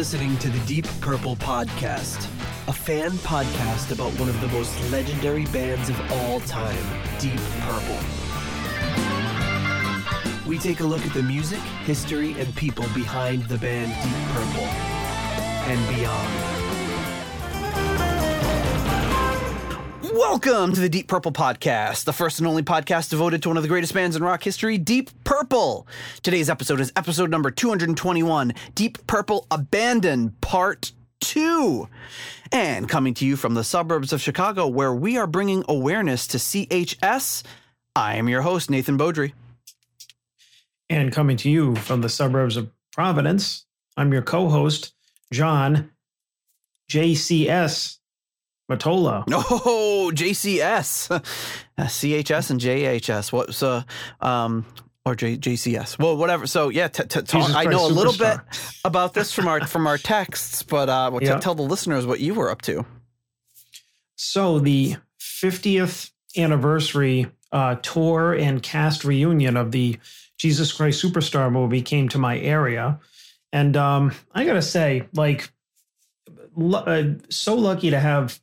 listening to the Deep Purple Podcast, a fan podcast about one of the most legendary bands of all time, Deep Purple. We take a look at the music, history, and people behind the band Deep Purple and beyond. Welcome to the Deep Purple Podcast, the first and only podcast devoted to one of the greatest bands in rock history, Deep Purple. Today's episode is episode number 221, Deep Purple Abandon, Part 2. And coming to you from the suburbs of Chicago, where we are bringing awareness to CHS, I am your host, Nathan Beaudry. And coming to you from the suburbs of Providence, I'm your co-host, John JCS Matola. Oh, JCS. CHS and JHS. What's or JCS. Well, whatever. So yeah, I know a little bit about this from our texts, but tell the listeners what you were up to. So the 50th anniversary tour and cast reunion of the Jesus Christ Superstar movie came to my area, and I gotta say, so lucky to have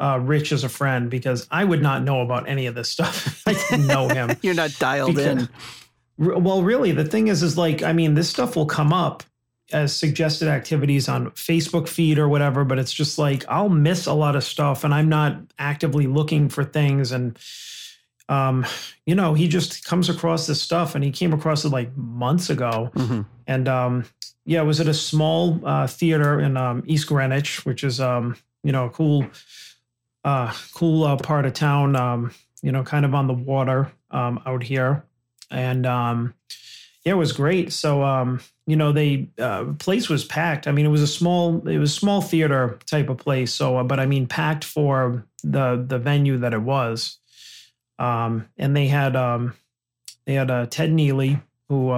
Rich as a friend, because I would not know about any of this stuff if I didn't know him. You're not dialed in. Well, really, the thing is this stuff will come up as suggested activities on Facebook feed or whatever, but it's just I'll miss a lot of stuff and I'm not actively looking for things. And, he just comes across this stuff, and he came across it months ago. Mm-hmm. And, it was at a small theater in East Greenwich, which is, a cool part of town, kind of on the water out here. And, it was great. So, they, place was packed. I mean, it was a small theater type of place. So, packed for the venue that it was. And they had Ted Neely, who,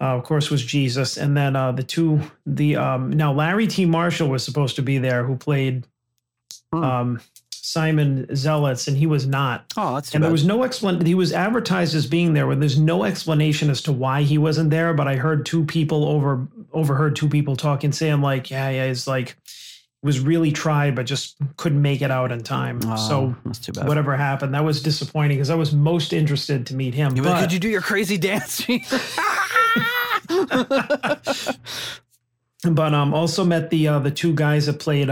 of course was Jesus. And then, now Larry T. Marshall was supposed to be there, who played, Simon Zealots, and he was not. Oh, that's too bad. There was no explanation. He was advertised as being there, when there's no explanation as to why he wasn't there. But I heard overheard two people talking, saying was really tried, but just couldn't make it out in time. Oh, so that's too bad. Whatever happened, that was disappointing, because I was most interested to meet him. But could you do your crazy dance? But also met the two guys that played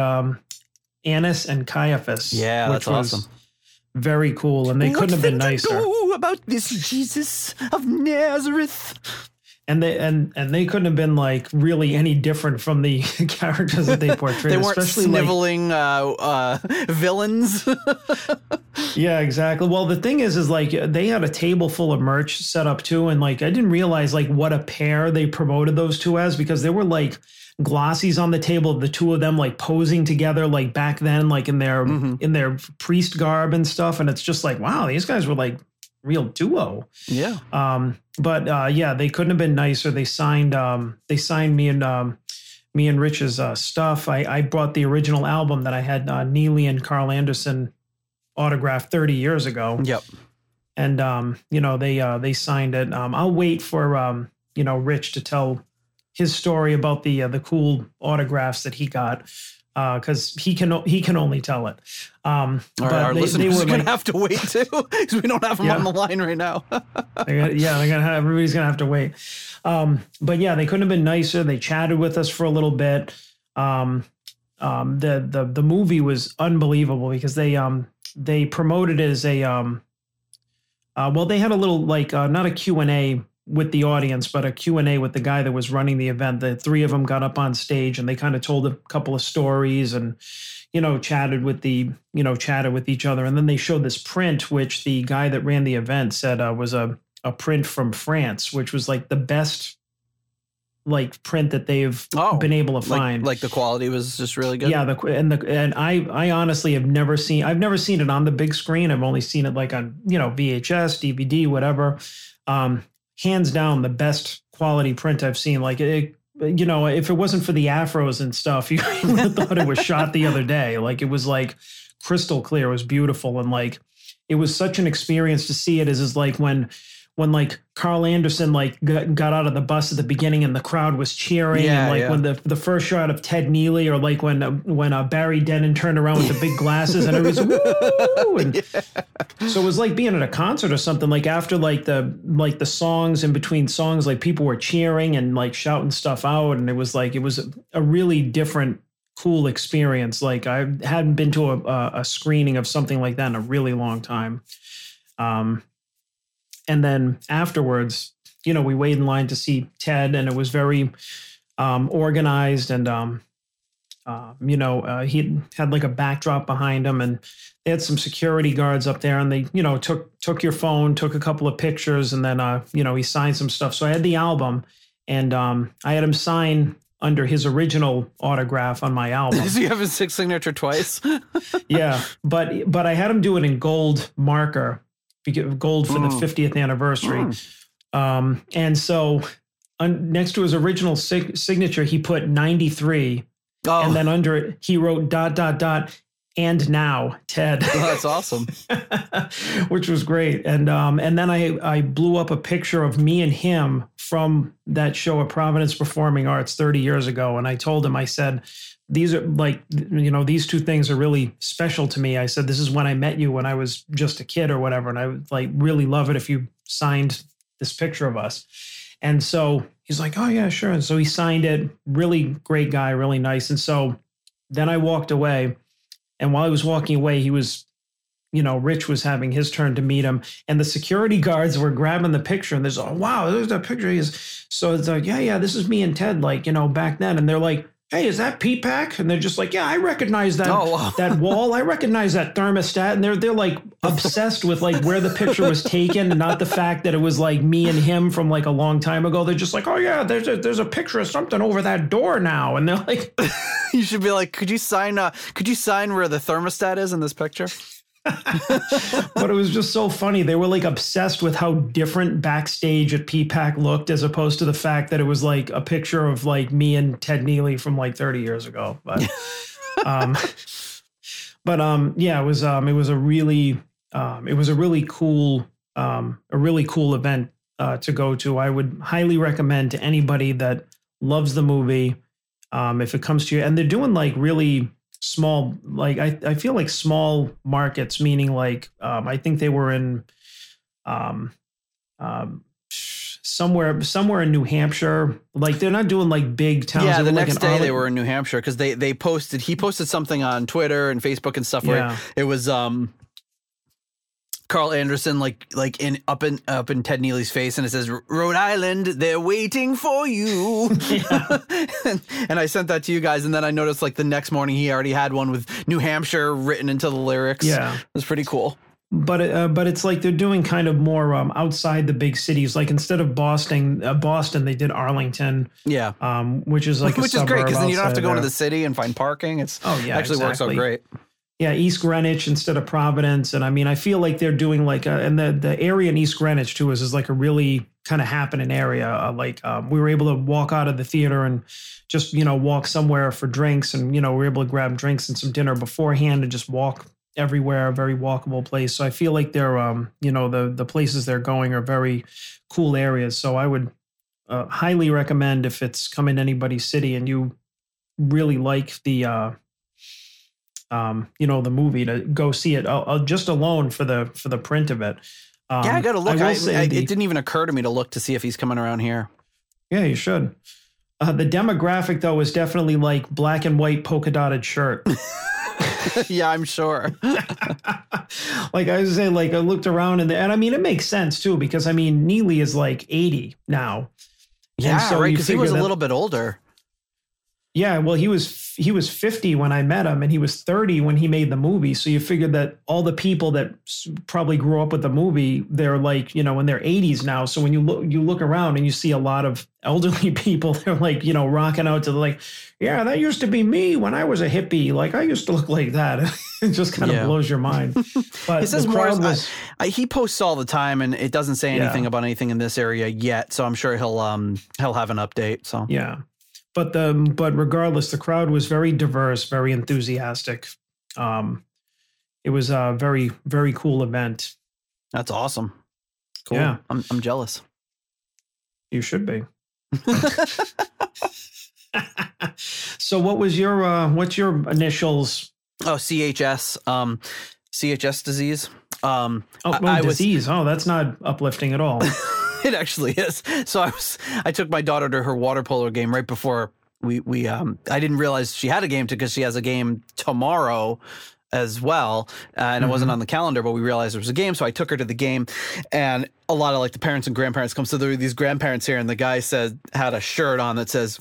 Annas and Caiaphas. Yeah, that's awesome. Very cool, and they couldn't have been nicer. About this Jesus of Nazareth. And they couldn't have been really any different from the characters that they portrayed. They weren't sniveling villains. Yeah, exactly. Well, the thing is they had a table full of merch set up too, and I didn't realize what a pair they promoted those two as, because they were glossies on the table of the two of them posing together back then in their in their priest garb and stuff, and it's just wow, these guys were real duo. Yeah. They couldn't have been nicer. They signed me and Rich's stuff. I bought the original album that I had Neely and Carl Anderson autographed 30 years ago. Yep. And they signed it. I'll wait for Rich to tell his story about the cool autographs that he got, because he can only tell it. Our listeners are going to have to wait too, because we don't have them on the line right now. Everybody's going to have to wait. They couldn't have been nicer. They chatted with us for a little bit. The movie was unbelievable, because they promoted it as they had a little not a Q&A with the audience, but a Q&A with the guy that was running the event. The three of them got up on stage and they kind of told a couple of stories and, chatted with each other. And then they showed this print, which the guy that ran the event said was a print from France, which was the best print that they've been able to find. The quality was just really good. Yeah. I honestly have never seen it on the big screen. I've only seen it on, VHS, DVD, whatever. Hands down, the best quality print I've seen. If it wasn't for the afros and stuff, you thought it was shot the other day. It was crystal clear. It was beautiful, and it was such an experience to see it. Is when when like Carl Anderson like got out of the bus at the beginning and the crowd was cheering, when the first shot of Ted Neely, or like when Barry Dennen turned around with the big glasses and it was woo! And so it was like being at a concert or something. Like after like the songs, in between songs, like people were cheering and like shouting stuff out, and it was a really different, cool experience. Like I hadn't been to a screening of something like that in a really long time. And then afterwards, you know, we waited in line to see Ted, and it was very organized, and he had like a backdrop behind him, and they had some security guards up there, and they, you know, took your phone, took a couple of pictures, and then he signed some stuff. So I had the album, and I had him sign under his original autograph on my album. Does he have his signature twice? Yeah, but I had him do it in gold marker, gold for the 50th anniversary. And so next to his original signature, he put 93. Oh. And then under it, he wrote ... and now Ted. Oh, that's awesome. Which was great. And then I blew up a picture of me and him from that show at Providence Performing Arts 30 years ago. And I told him, I said, these are like, you know, these two things are really special to me. I said, this is when I met you when I was just a kid or whatever. And I would like really love it if you signed this picture of us. And so he's like, oh yeah, sure. And so he signed it. Really great guy, really nice. And so then I walked away. And while I was walking away, he was, you know, Rich was having his turn to meet him, and the security guards were grabbing the picture, and there's, oh wow, there's that picture. So it's like, yeah, this is me and Ted, like, you know, back then. And they're like, hey, is that P-Pack? And they're just like, yeah, I recognize that that wall. I recognize that thermostat. And they're like obsessed with like where the picture was taken and not the fact that it was like me and him from like a long time ago. They're just like, oh yeah, there's a picture of something over that door now. And they're like, you should be like, could you sign where the thermostat is in this picture? But it was just so funny. They were like obsessed with how different backstage at P-Pack looked, as opposed to the fact that it was like a picture of like me and Ted Neely from like 30 years ago. But, yeah, it was a really cool event to go to. I would highly recommend to anybody that loves the movie, if it comes to you. And they're doing like really small, like I feel like small markets, meaning like I think they were in somewhere in New Hampshire. Like they're not doing like big towns. Yeah, the next day they were in New Hampshire, because he posted something on Twitter and Facebook and stuff. Yeah. It was Carl Anderson like up in Ted Neely's face, and it says, Rhode Island, they're waiting for you. and I sent that to you guys, and then I noticed like the next morning he already had one with New Hampshire written into the lyrics. Yeah, it was pretty cool. But it's like they're doing kind of more outside the big cities. Like instead of Boston, they did Arlington. Yeah, which is like which is great, because then you don't have to go into the city and find parking. It's works out great. Yeah, East Greenwich instead of Providence. And I mean, I feel like they're doing like, and the area in East Greenwich too is like a really kind of happening area. We were able to walk out of the theater and just, you know, walk somewhere for drinks, and, you know, we were able to grab drinks and some dinner beforehand and just walk everywhere, a very walkable place. So I feel like they're, you know, the places they're going are very cool areas. So I would highly recommend, if it's coming to anybody's city and you really like the, you know, the movie, to go see it just alone for the print of it. Yeah, I got to look. It didn't even occur to me to look to see if he's coming around here. Yeah, you should. The demographic, though, is definitely like black and white polka dotted shirt. Yeah, I'm sure. Like I was saying, like I looked around and I mean, it makes sense, too, because I mean, Neely is like 80 now. Yeah, so right, because he was a little bit older. Yeah, well, he was 50 when I met him, and he was 30 when he made the movie. So you figured that all the people that probably grew up with the movie, they're like, you know, in their 80s now. So when you look around and you see a lot of elderly people, they're like, you know, rocking out to like, yeah, that used to be me when I was a hippie. Like I used to look like that. It just kind of blows your mind. But this is he posts all the time, and it doesn't say anything about anything in this area yet. So I'm sure he'll have an update. So yeah. But regardless, the crowd was very diverse, very enthusiastic. It was a very, very cool event. That's awesome. cool. Yeah. I'm jealous. You should be. So what was your, what's your initials? Oh, CHS, CHS disease. Disease. Oh, that's not uplifting at all. It actually is. So I took my daughter to her water polo game right before we I didn't realize she had a game because she has a game tomorrow as well. And it wasn't on the calendar, but we realized there was a game. So I took her to the game, and a lot of like the parents and grandparents come. So there were these grandparents here, and the guy had a shirt on that says,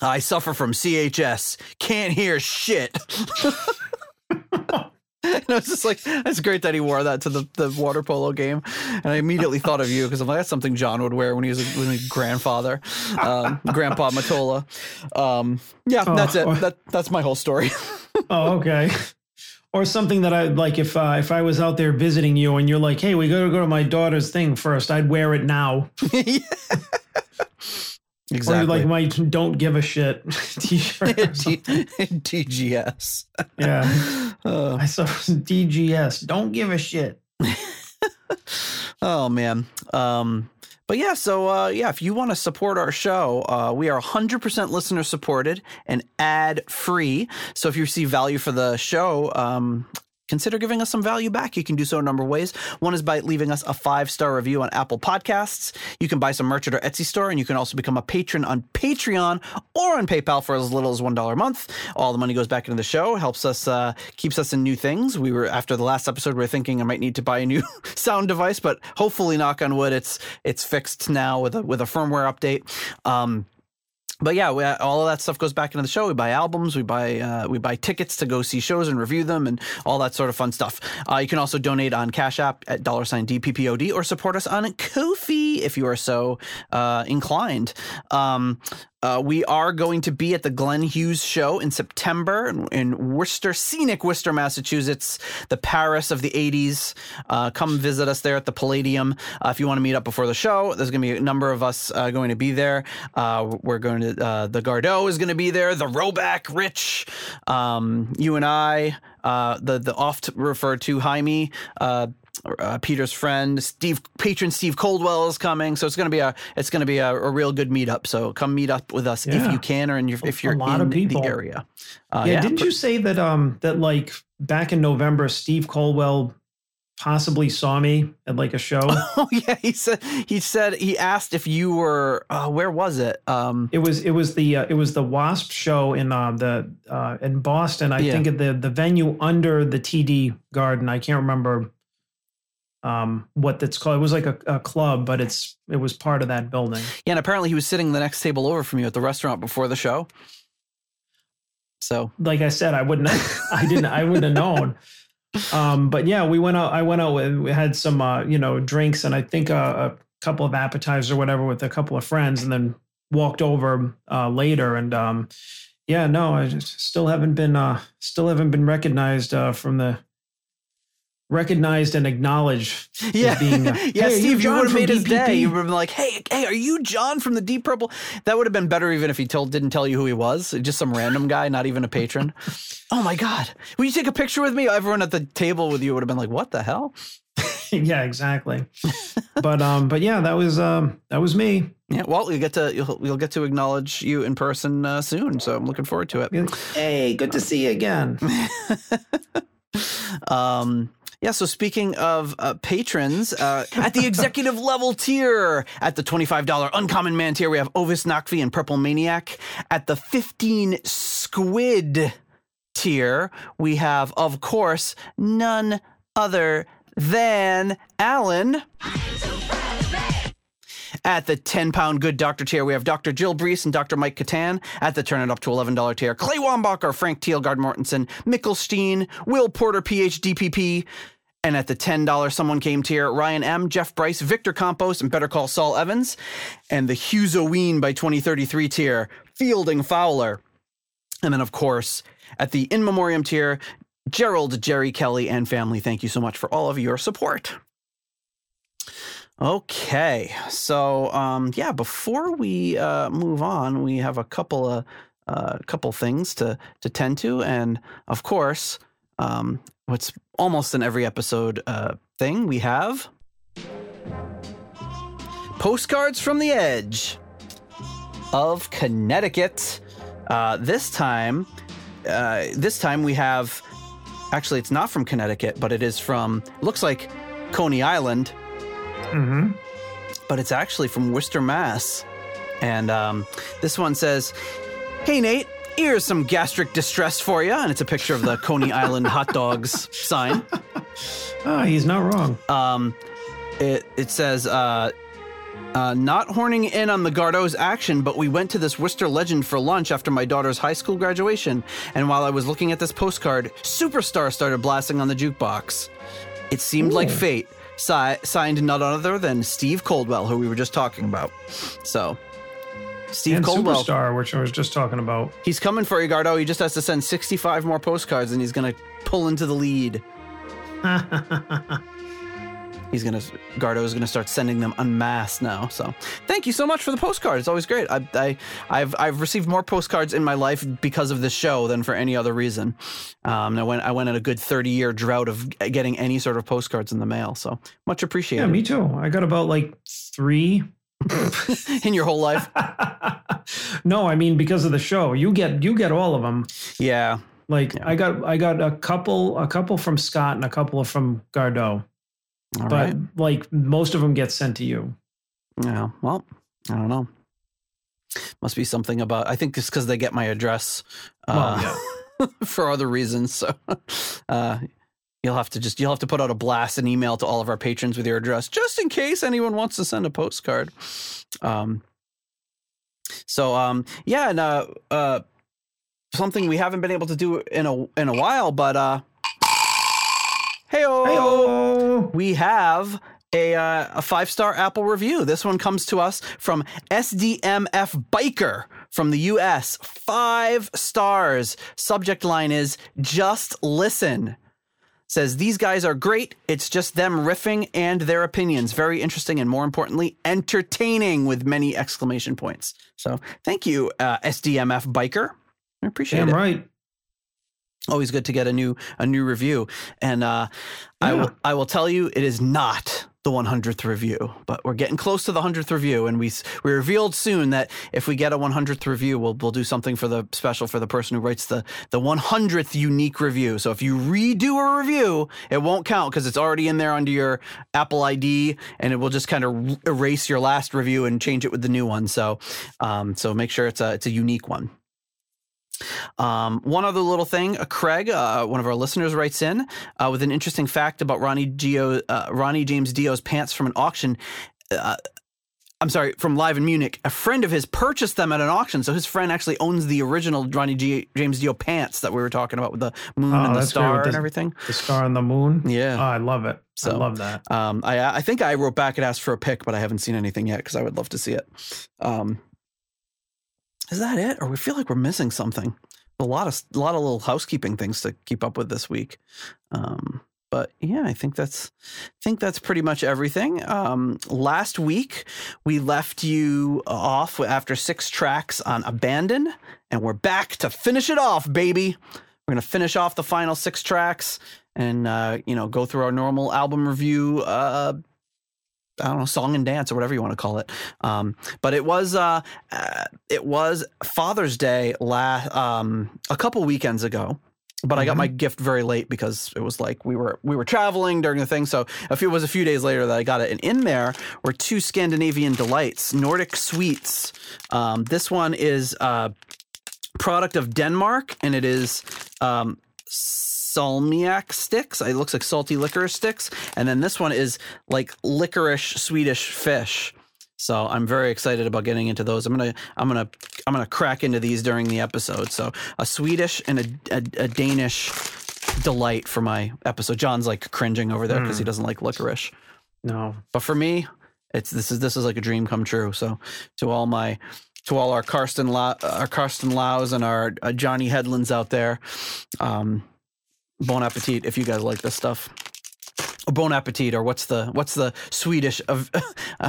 "I suffer from CHS, can't hear shit." And I was just like, it's great that he wore that to the water polo game. And I immediately thought of you because I'm like, that's something John would wear when he was a grandfather, Grandpa Matola. That's it. That's my whole story. Oh, okay. Or something that I like if I was out there visiting you and you're like, hey, we got to go to my daughter's thing first. I'd wear it now. Yeah. Exactly. Or like my "Don't Give a Shit" T-shirt. DGS. Yeah. I saw DGS. Don't give a shit. Oh man. But yeah. So if you want to support our show, we are 100% listener supported and ad free. So if you receive value for the show, consider giving us some value back. You can do so a number of ways. One is by leaving us a 5-star review on Apple Podcasts. You can buy some merch at our Etsy store, and you can also become a patron on Patreon or on PayPal for as little as $1 a month. All the money goes back into the show, helps us, keeps us in new things. We were, after the last episode, we were thinking I might need to buy a new sound device, but hopefully, knock on wood, it's fixed now with a firmware update. But yeah, all of that stuff goes back into the show. We buy albums, we buy tickets to go see shows and review them, and all that sort of fun stuff. You can also donate on Cash App at $DPPOD or support us on Ko-fi if you are so inclined. We are going to be at the Glenn Hughes show in September in Worcester, scenic Worcester, Massachusetts, the Paris of the 80s. Come visit us there at the Palladium. If you want to meet up before the show, there's going to be a number of us going to be there. We're going to the Gardeau is going to be there, the Roback, Rich, you and I, the oft referred to Jaime, Peter's friend, Steve Coldwell is coming, so it's going to be a real good meetup. So come meet up with us if you can, or if you're in the area. Didn't you say that that like back in November, Steve Coldwell possibly saw me at like a show? Oh yeah, he said he asked if you were where was it? It was the Wasp show in Boston. I think at the venue under the TD Garden. I can't remember what that's called. It was like a club, but it was part of that building. Yeah, and apparently he was sitting the next table over from you at the restaurant before the show. So, like I said, I wouldn't have known. But yeah, we went out. I went out. We had some, drinks, and I think a couple of appetizers or whatever with a couple of friends, and then walked over later. And I just still haven't been recognized from the. Recognized and acknowledged. Yeah, being Steve, you would have made his day. You would have been like, hey, are you John from the Deep Purple? That would have been better even if he didn't tell you who he was. Just some random guy, not even a patron. Oh, my God. Will you take a picture with me? Everyone at the table with you would have been like, what the hell? Yeah, exactly. But yeah, that was me. Yeah, well, we'll get to acknowledge you in person soon, so I'm looking forward to it. Hey, good to see you again. Yeah, so speaking of patrons, at the executive level tier, at the $25 Uncommon Man tier, we have Ovis Nakvi and Purple Maniac. At the 15 Squid tier, we have, of course, none other than Alan. At the 10-pound Good Doctor tier, we have Dr. Jill Brees and Dr. Mike Catan. At the Turn It Up to $11 tier, Clay Wambacher, Frank Thielgaard Mortensen, Mickelstein, Will Porter, PhDPP. And at the $10 Someone Came tier, Ryan M., Jeff Bryce, Victor Campos, and Better Call Saul Evans. And the Hughes-Oween by 2033 tier, Fielding Fowler. And then, of course, at the In Memoriam tier, Gerald, Jerry, Kelly, and family. Thank you so much for all of your support. Okay, so before we move on, we have a couple things to tend to, and of course, what's almost in every episode thing we have. Postcards from the Edge of Connecticut. This time we have, actually it's not from Connecticut, but it is from, looks like Coney Island. Mm-hmm. But it's actually from Worcester, Mass. And this one says, "Hey, Nate, here's some gastric distress for you." And it's a picture of the Coney Island hot dogs sign. Oh, he's not wrong. It says, "Not horning in on the Gardo's action, but we went to this Worcester legend for lunch after my daughter's high school graduation. And while I was looking at this postcard, Superstar started blasting on the jukebox. It seemed like fate. Signed none other than Steve Coldwell," who we were just talking about. So, Steve Coldwell. Superstar, which I was just talking about. He's coming for you, Gardo. He just has to send 65 more postcards, and he's going to pull into the lead. Gardo's going to start sending them en masse now. So, thank you so much for the postcard. It's always great. I've received more postcards in my life because of this show than for any other reason. I went in a good 30-year drought of getting any sort of postcards in the mail. So much appreciated. Yeah, me too. I got about like 3 in your whole life. No, I mean because of the show. You get all of them. Yeah. Like yeah. I got a couple from Scott and a couple from Gardeau. All but right. Like most of them get sent to you. Yeah. Well, I don't know. Must be something about, I think it's because they get my address for other reasons. So you'll have to put out a blast, an email to all of our patrons with your address, just in case anyone wants to send a postcard. So something we haven't been able to do in a while, but, Hey-o! We have a 5-star Apple review. This one comes to us from SDMF Biker from the U.S. 5 stars. Subject line is, "Just listen." Says, "These guys are great. It's just them riffing and their opinions. Very interesting and, more importantly, entertaining," with many exclamation points. So thank you, SDMF Biker. I appreciate it. Damn right. Always good to get a new review, and I will tell you, it is not the 100th review, but we're getting close to the 100th review, and we revealed soon that if we get a 100th review, we'll do something for the special for the person who writes the 100th unique review. So if you redo a review, it won't count because it's already in there under your Apple ID, and it will just kind of erase your last review and change it with the new one. So, so make sure it's a unique one. One other little thing, Craig, one of our listeners, writes in with an interesting fact about Ronnie James Dio's pants from an auction. From Live in Munich. A friend of his purchased them at an auction, so his friend actually owns the original Ronnie James Dio pants that we were talking about with the moon and the star and everything. The star and the moon? Yeah. Oh, I love it. So, I love that. I think I wrote back and asked for a pic, but I haven't seen anything yet because I would love to see it. Is that it? Or we feel like we're missing something. A lot of little housekeeping things to keep up with this week. But yeah, I think that's pretty much everything. Last week we left you off after 6 tracks on Abandon, and we're back to finish it off, baby. We're going to finish off the final 6 tracks and, go through our normal album review, I don't know, song and dance or whatever you want to call it. But it was Father's Day a couple weekends ago, but I got my gift very late because it was like we were traveling during the thing. So it was a few days later that I got it. And in there were 2 Scandinavian delights, Nordic sweets. This one is a product of Denmark, and it is salmiak sticks. It looks like salty licorice sticks. And then this one is like licorice Swedish fish. So I'm very excited about getting into those. I'm gonna crack into these during the episode. So a Swedish and a Danish delight for my episode. John's like cringing over there because he doesn't like licorice. No, but for me, this is like a dream come true. So to all our Karsten Laus and our Johnny Headlands out there. Bon appetit if you guys like this stuff. Or bon appetit, or what's the Swedish of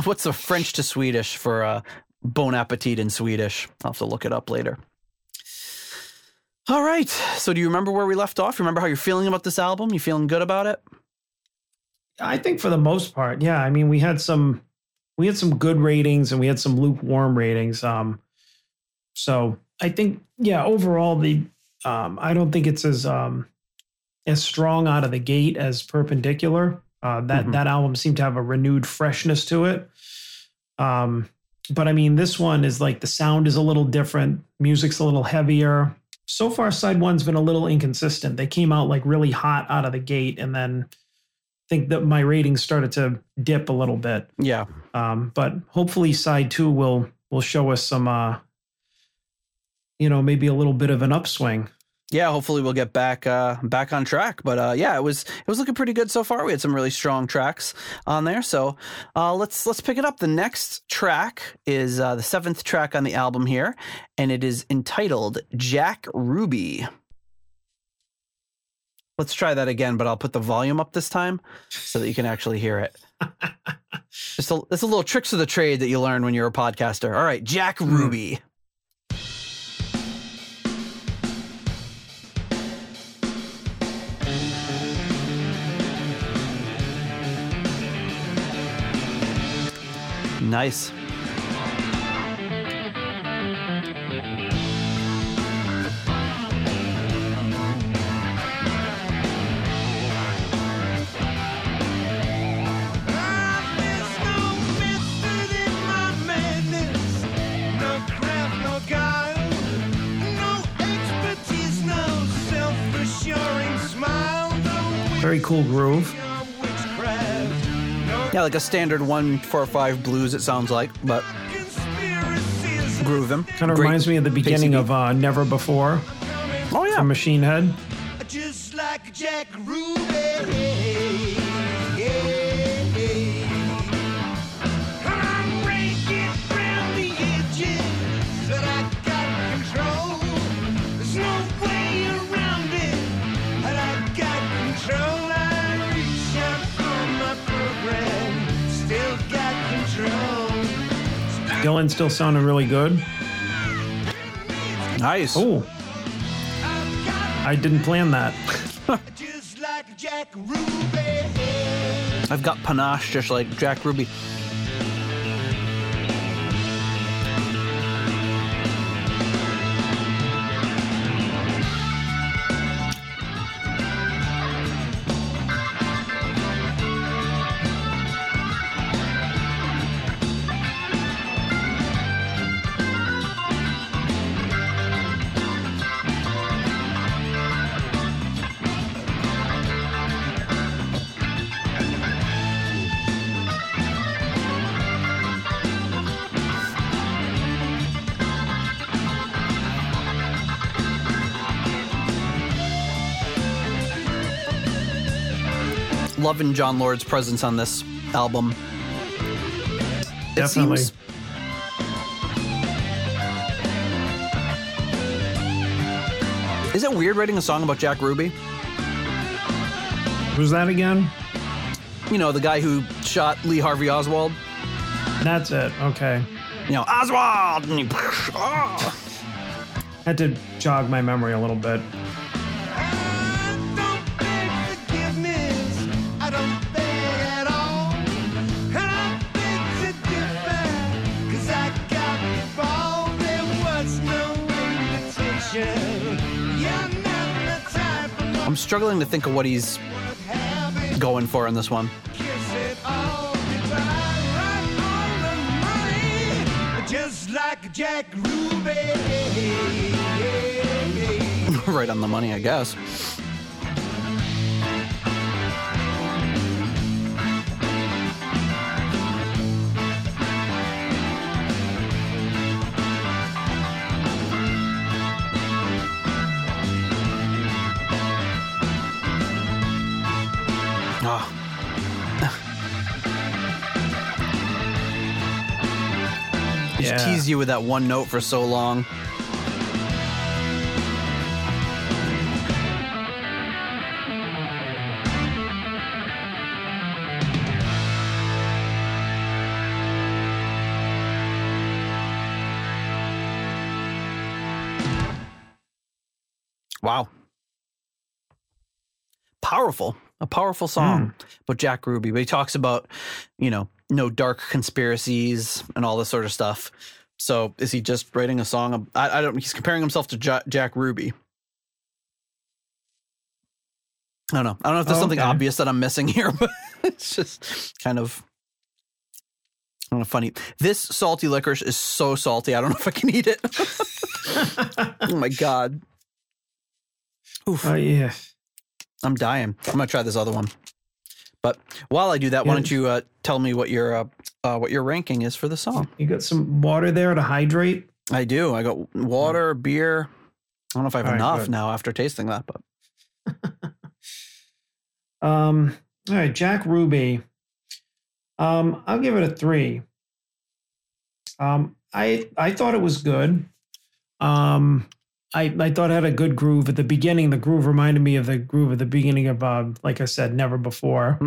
what's the French to Swedish for bon appetit in Swedish? I'll have to look it up later. All right. So do you remember where we left off? Remember how you're feeling about this album? You feeling good about it? I think for the most part, yeah. I mean, we had some we had some good ratings and we had some lukewarm ratings. So I think, yeah, overall, the I don't think it's as strong out of the gate as Perpendicular. That album seemed to have a renewed freshness to it. But I mean, this one is like the sound is a little different. Music's a little heavier. So far, side one's been a little inconsistent. They came out like really hot out of the gate, and then I think that my ratings started to dip a little bit. Yeah. But hopefully side two will show us some, maybe a little bit of an upswing. Yeah, hopefully we'll get back on track. But yeah, it was looking pretty good so far. We had some really strong tracks on there. So let's pick it up. The next track is the seventh track on the album here, and it is entitled Jack Ruby. Let's try that again, but I'll put the volume up this time so that you can actually hear it. It's a little tricks of the trade that you learn when you're a podcaster. All right, Jack Ruby. Nice. Very cool groove. Yeah, like a standard 145 blues, it sounds like, but groove him. Kind of reminds me of the beginning of Never Before. Oh, yeah. From Machine Head. Just like Jack Ruby. Dylan still sounding really good. Nice. Oh, I didn't plan that. I've got panache just like Jack Ruby. Loving John Lord's presence on this album. Definitely. Is it weird writing a song about Jack Ruby? Who's that again? You know, the guy who shot Lee Harvey Oswald. That's it. Okay. You know, Oswald! Oh. Had to jog my memory a little bit. I'm struggling to think of what he's going for in this one. Right on the money, I guess. Yeah. Tease you with that one note for so long. Wow. Powerful. A powerful song about Jack Ruby. But he talks about, no dark conspiracies and all this sort of stuff. So is he just writing a song? I don't. He's comparing himself to Jack Ruby. I don't know. I don't know if there's something obvious that I'm missing here, but it's just kind of, I don't know, funny. This salty licorice is so salty. I don't know if I can eat it. Oh my God. Oof. Oh, yeah. I'm dying. I'm going to try this other one. But while I do that, why don't you tell me what your ranking is for the song? You got some water there to hydrate? I do. I got water, beer. I don't know if I have enough now after tasting that, but. All right, Jack Ruby. I'll give it a 3. I thought it was good. I thought it had a good groove at the beginning. The groove reminded me of the groove at the beginning of, like I said, Never Before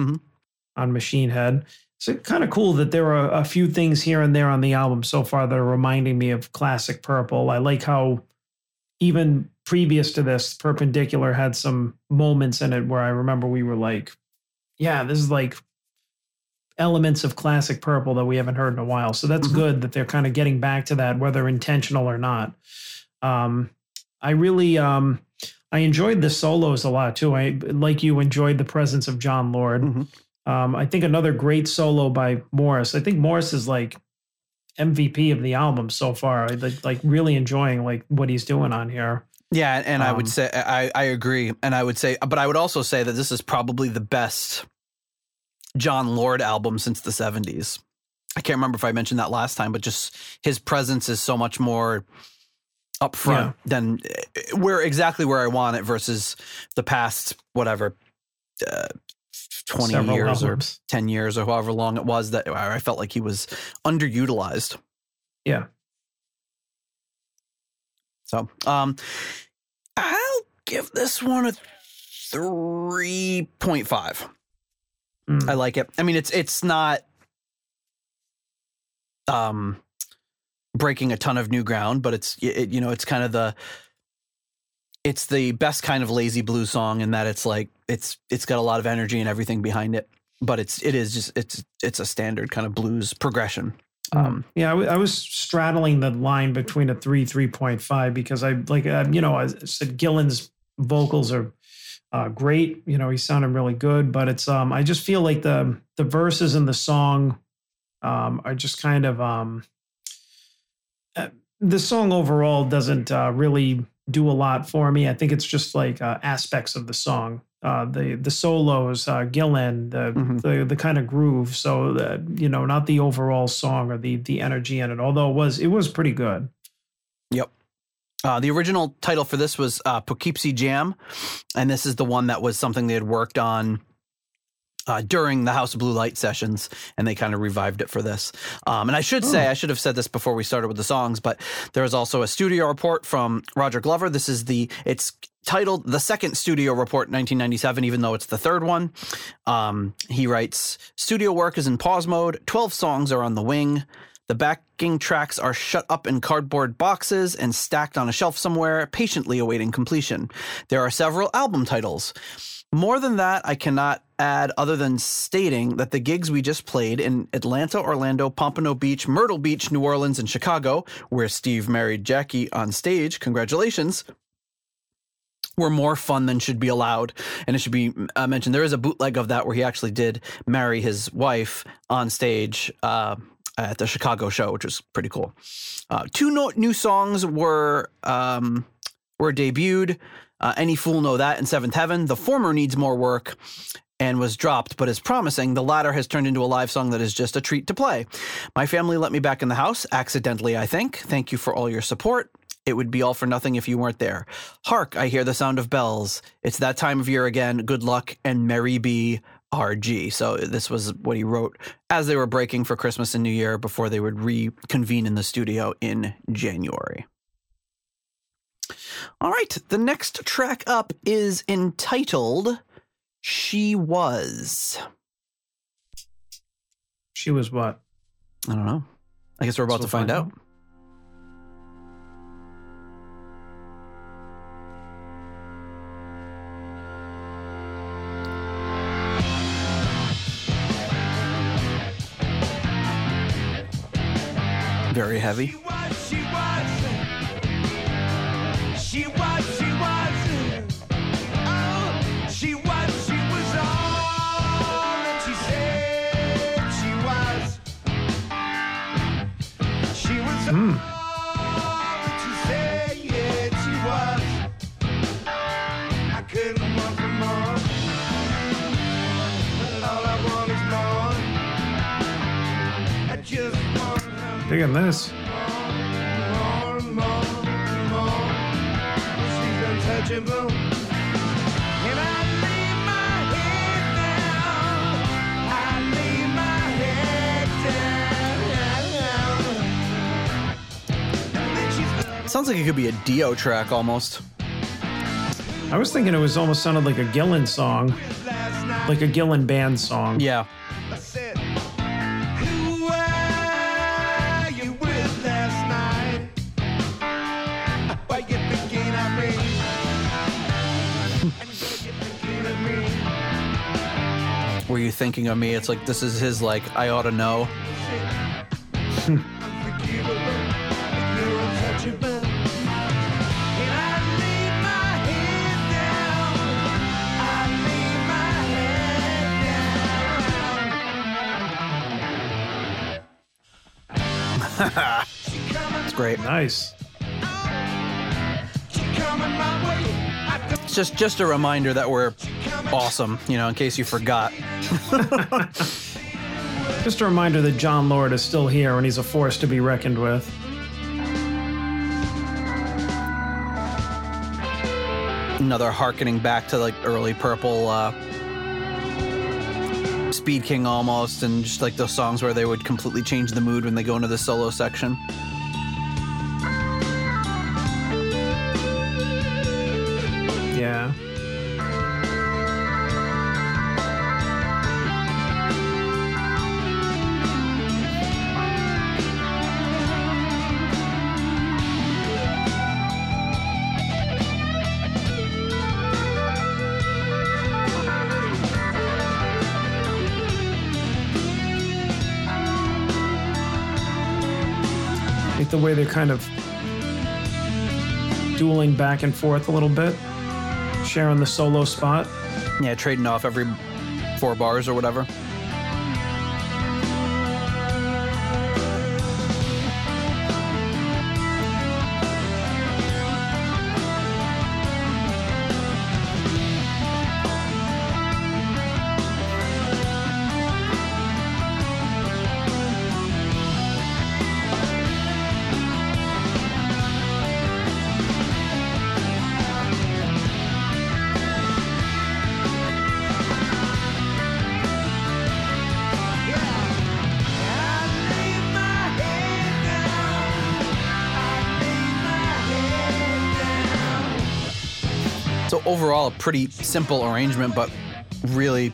on Machine Head. It's kind of cool that there are a few things here and there on the album so far that are reminding me of classic Purple. I like how even previous to this, Perpendicular had some moments in it where I remember we were like, yeah, this is like elements of classic Purple that we haven't heard in a while. So that's good that they're kind of getting back to that, whether intentional or not. I really, I enjoyed the solos a lot too. I, like you, enjoyed the presence of John Lord. I think another great solo by Morris. I think Morris is like MVP of the album so far. Like really enjoying like what he's doing on here. Yeah, and I would say I agree, and I would say, but I would also say that this is probably the best John Lord album since the 70s. I can't remember if I mentioned that last time, but just his presence is so much more up front than where exactly where I want it versus the past whatever 20 several years albums, or 10 years or however long it was that I felt like he was underutilized. Yeah. So, I'll give this one a 3.5. I like it. I mean, it's not breaking a ton of new ground, but it's you know, it's kind of the best kind of lazy blues song in that it's like it's got a lot of energy and everything behind it, but it's just a standard kind of blues progression. I was straddling the line between a 3.5 because I said Gillan's vocals are great. You know, he sounded really good, but it's I just feel like the verses in the song are just kind of the song overall doesn't really do a lot for me. I think it's just like aspects of the song. The solos, Gillan, the kind of groove. So, not the overall song or the energy in it, although it was pretty good. Yep. The original title for this was Poughkeepsie Jam, and this is the one that was something they had worked on during the House of Blue Light sessions, and they kind of revived it for this. And I should say, I should have said this before we started with the songs, but there was also a studio report from Roger Glover. This is it's titled The Second Studio Report, 1997, even though it's the third one. He writes, studio work is in pause mode. 12 songs are on the wing. The backing tracks are shut up in cardboard boxes and stacked on a shelf somewhere, patiently awaiting completion. There are several album titles. More than that, I cannot add other than stating that the gigs we just played in Atlanta, Orlando, Pompano Beach, Myrtle Beach, New Orleans, and Chicago, where Steve married Jackie on stage, congratulations, were more fun than should be allowed. And it should be mentioned, there is a bootleg of that where he actually did marry his wife on stage at the Chicago show, which was pretty cool. Two new songs were debuted. Any Fool Know That and Seventh Heaven. The former needs more work and was dropped, but is promising. The latter has turned into a live song that is just a treat to play. My family let me back in the house, accidentally, I think. Thank you for all your support. It would be all for nothing if you weren't there. Hark, I hear the sound of bells. It's that time of year again. Good luck and merry be RG. So this was what he wrote as they were breaking for Christmas and New Year before they would reconvene in the studio in January. All right, the next track up is entitled She Was. She was what? I don't know. I guess we're about to find out. very heavy. Digging this. Sounds like it could be a Dio track almost. I was thinking it was almost sounded like a Gillan song, like a Gillan band song. Yeah. Were you thinking of me? It's like, this is his, like, I ought to know. It's great. Nice. It's just a reminder that we're awesome, you know, in case you forgot. Just a reminder that John Lord is still here and he's a force to be reckoned with. Another hearkening back to like early Purple, Speed King almost, and just like those songs where they would completely change the mood when they go into the solo section. Yeah. The way they're kind of dueling back and forth a little bit, sharing the solo spot. Yeah, trading off every 4 bars or whatever. Overall, a pretty simple arrangement, but really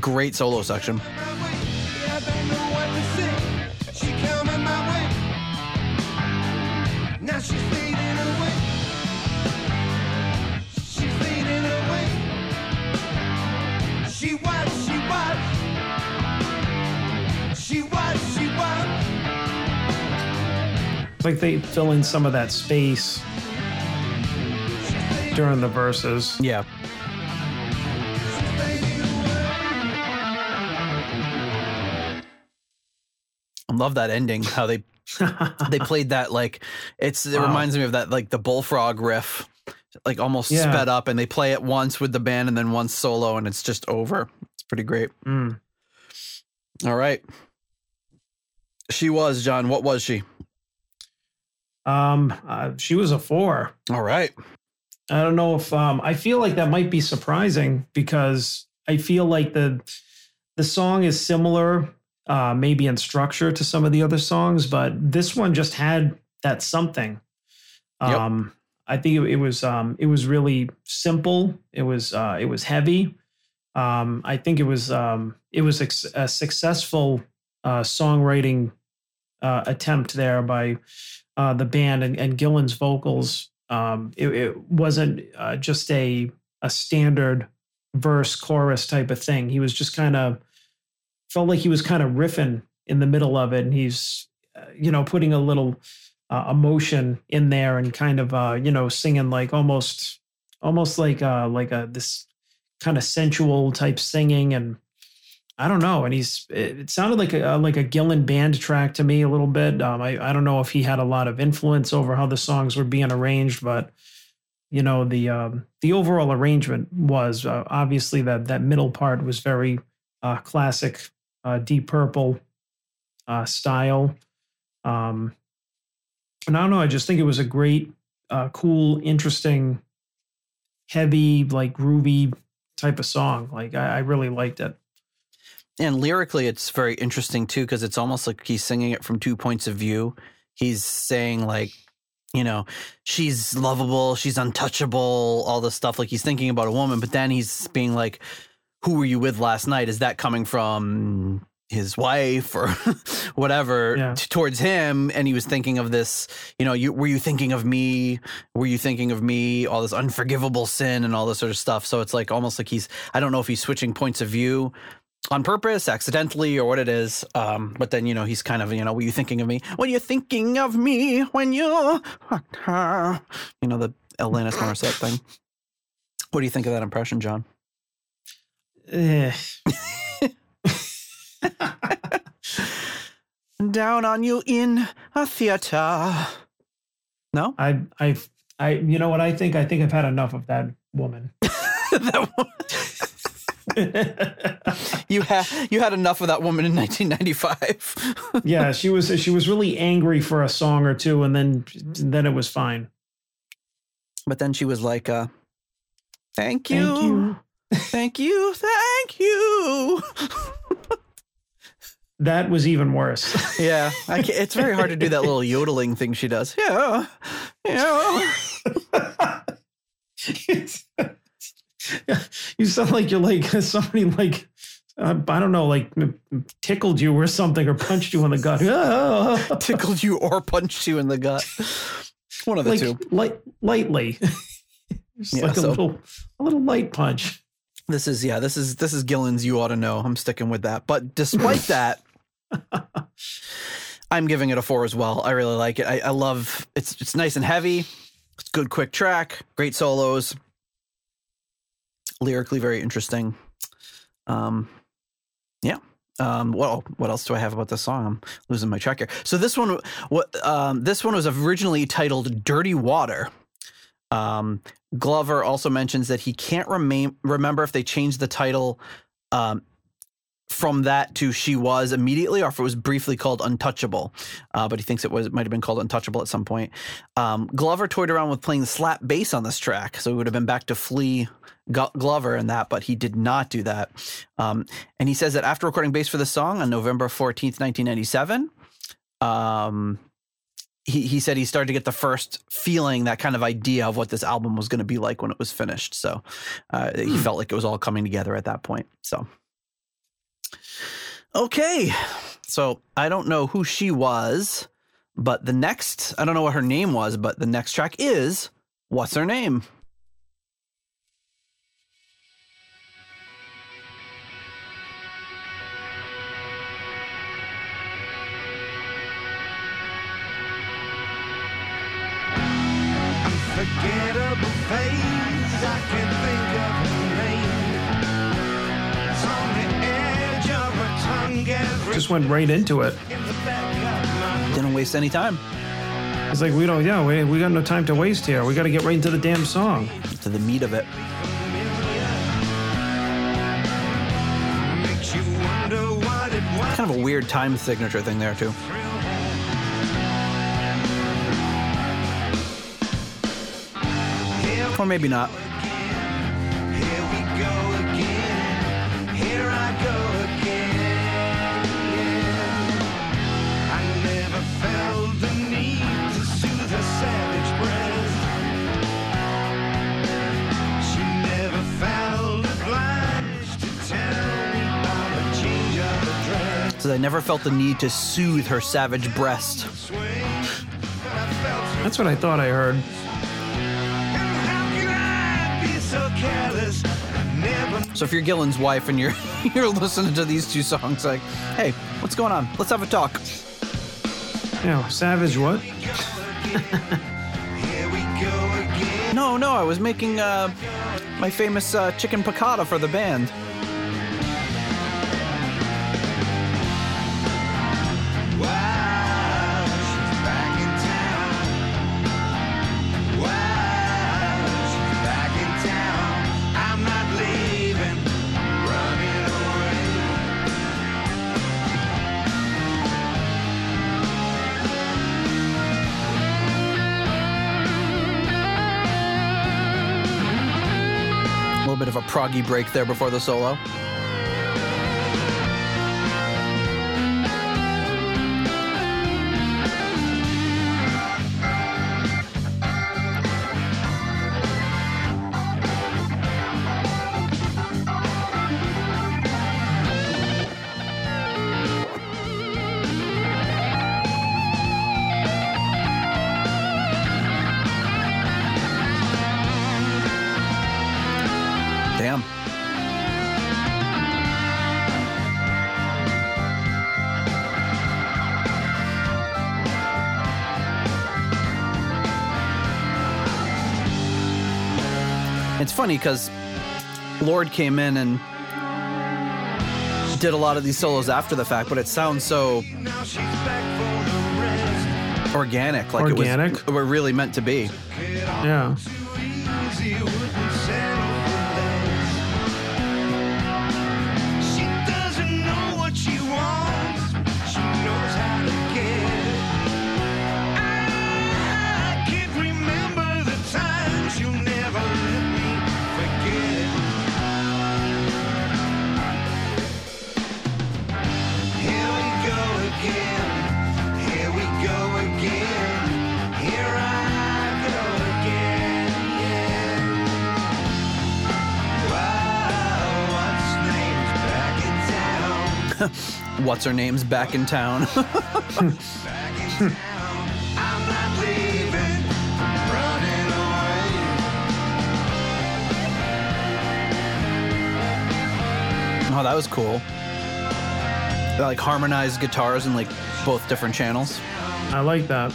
great solo section. Like they fill in some of that space during the verses. Yeah. I love that ending, how they they played that, like, it reminds me of that, like the bullfrog riff, like almost sped up, and they play it once with the band and then once solo, and it's just over. It's pretty great. Mm. All right. She was, John, what was she? She was a 4. All right. I don't know if I feel like that might be surprising because I feel like the song is similar, maybe in structure to some of the other songs, but this one just had that something. Yep. I think it was really simple. It was heavy. I think it was a successful songwriting attempt there by the band and Gillan's vocals. It wasn't just a standard verse chorus type of thing. He was just kind of felt like he was kind of riffing in the middle of it, and he's you know, putting a little emotion in there and kind of, you know, singing like almost like a, this kind of sensual type singing. And I don't know. And it sounded like a Gillan Band track to me a little bit. I don't know if he had a lot of influence over how the songs were being arranged, but you know, the overall arrangement was obviously that middle part was very classic Deep Purple style. And I don't know, I just think it was a great, cool, interesting, heavy, like groovy type of song. Like I really liked it. And lyrically, it's very interesting too, because it's almost like he's singing it from two points of view. He's saying like, you know, she's lovable, she's untouchable, all this stuff. Like he's thinking about a woman, but then he's being like, who were you with last night? Is that coming from his wife or whatever towards him? And he was thinking of this, you know, were you thinking of me? Were you thinking of me? All this unforgivable sin and all this sort of stuff. So it's like almost like he's, I don't know if he's switching points of view on purpose, accidentally, or what it is. But then, you know, he's kind of, you know, were you thinking of me? Were you thinking of me when you, you know, the Alanis Morissette thing. What do you think of that impression, John? Down on you in a theater. No, I you know what I think I've had enough of that woman. That woman. you had enough of that woman in 1995. Yeah, she was really angry for a song or two, and then it was fine. But then she was like, "Thank you." Thank you. Thank you. Thank you. That was even worse. Yeah. It's very hard to do that little yodeling thing she does. Yeah. Yeah. You sound like you're like somebody like, I don't know, like tickled you or something or punched you in the gut. Yeah. Tickled you or punched you in the gut. One of the like, two. Lightly. Just yeah, like a little light punch. This is Gillan's You Ought to Know. I'm sticking with that. But despite that, I'm giving it a 4 as well. I really like it. I love it's nice and heavy. It's good quick track, great solos. Lyrically very interesting. Yeah. What else do I have about this song? I'm losing my track here. So this one was originally titled Dirty Water. Glover also mentions that he can't remember if they changed the title from that to She Was immediately or if it was briefly called Untouchable, but he thinks it might have been called Untouchable at some point. Glover toyed around with playing the slap bass on this track, so it would have been back to Flea Glover in that, but he did not do that. And he says that after recording bass for the song on November 14th, 1997, He said he started to get the first feeling, that kind of idea of what this album was going to be like when it was finished. So he felt like it was all coming together at that point. So, okay. So I don't know who she was, but the next, I don't know what her name was, but the next track is What's Her Name? Just went right into it. Didn't waste any time. It's like, we got no time to waste here. We got to get right into the damn song. To the meat of it. Kind of a weird time signature thing there, too. Or maybe not. I never felt the need to soothe her savage breast. That's what I thought I heard. So if you're Gillan's wife and you're listening to these two songs, like, hey, what's going on? Let's have a talk. You know, Savage what? No, I was making my famous chicken piccata for the band. Of a proggy break there before the solo. It's funny because Lord came in and did a lot of these solos after the fact, but it sounds so organic, like it was really meant to be. Yeah. What's her name's back in town? Back in town. Oh, that was cool. They like harmonized guitars in like both different channels. I like that.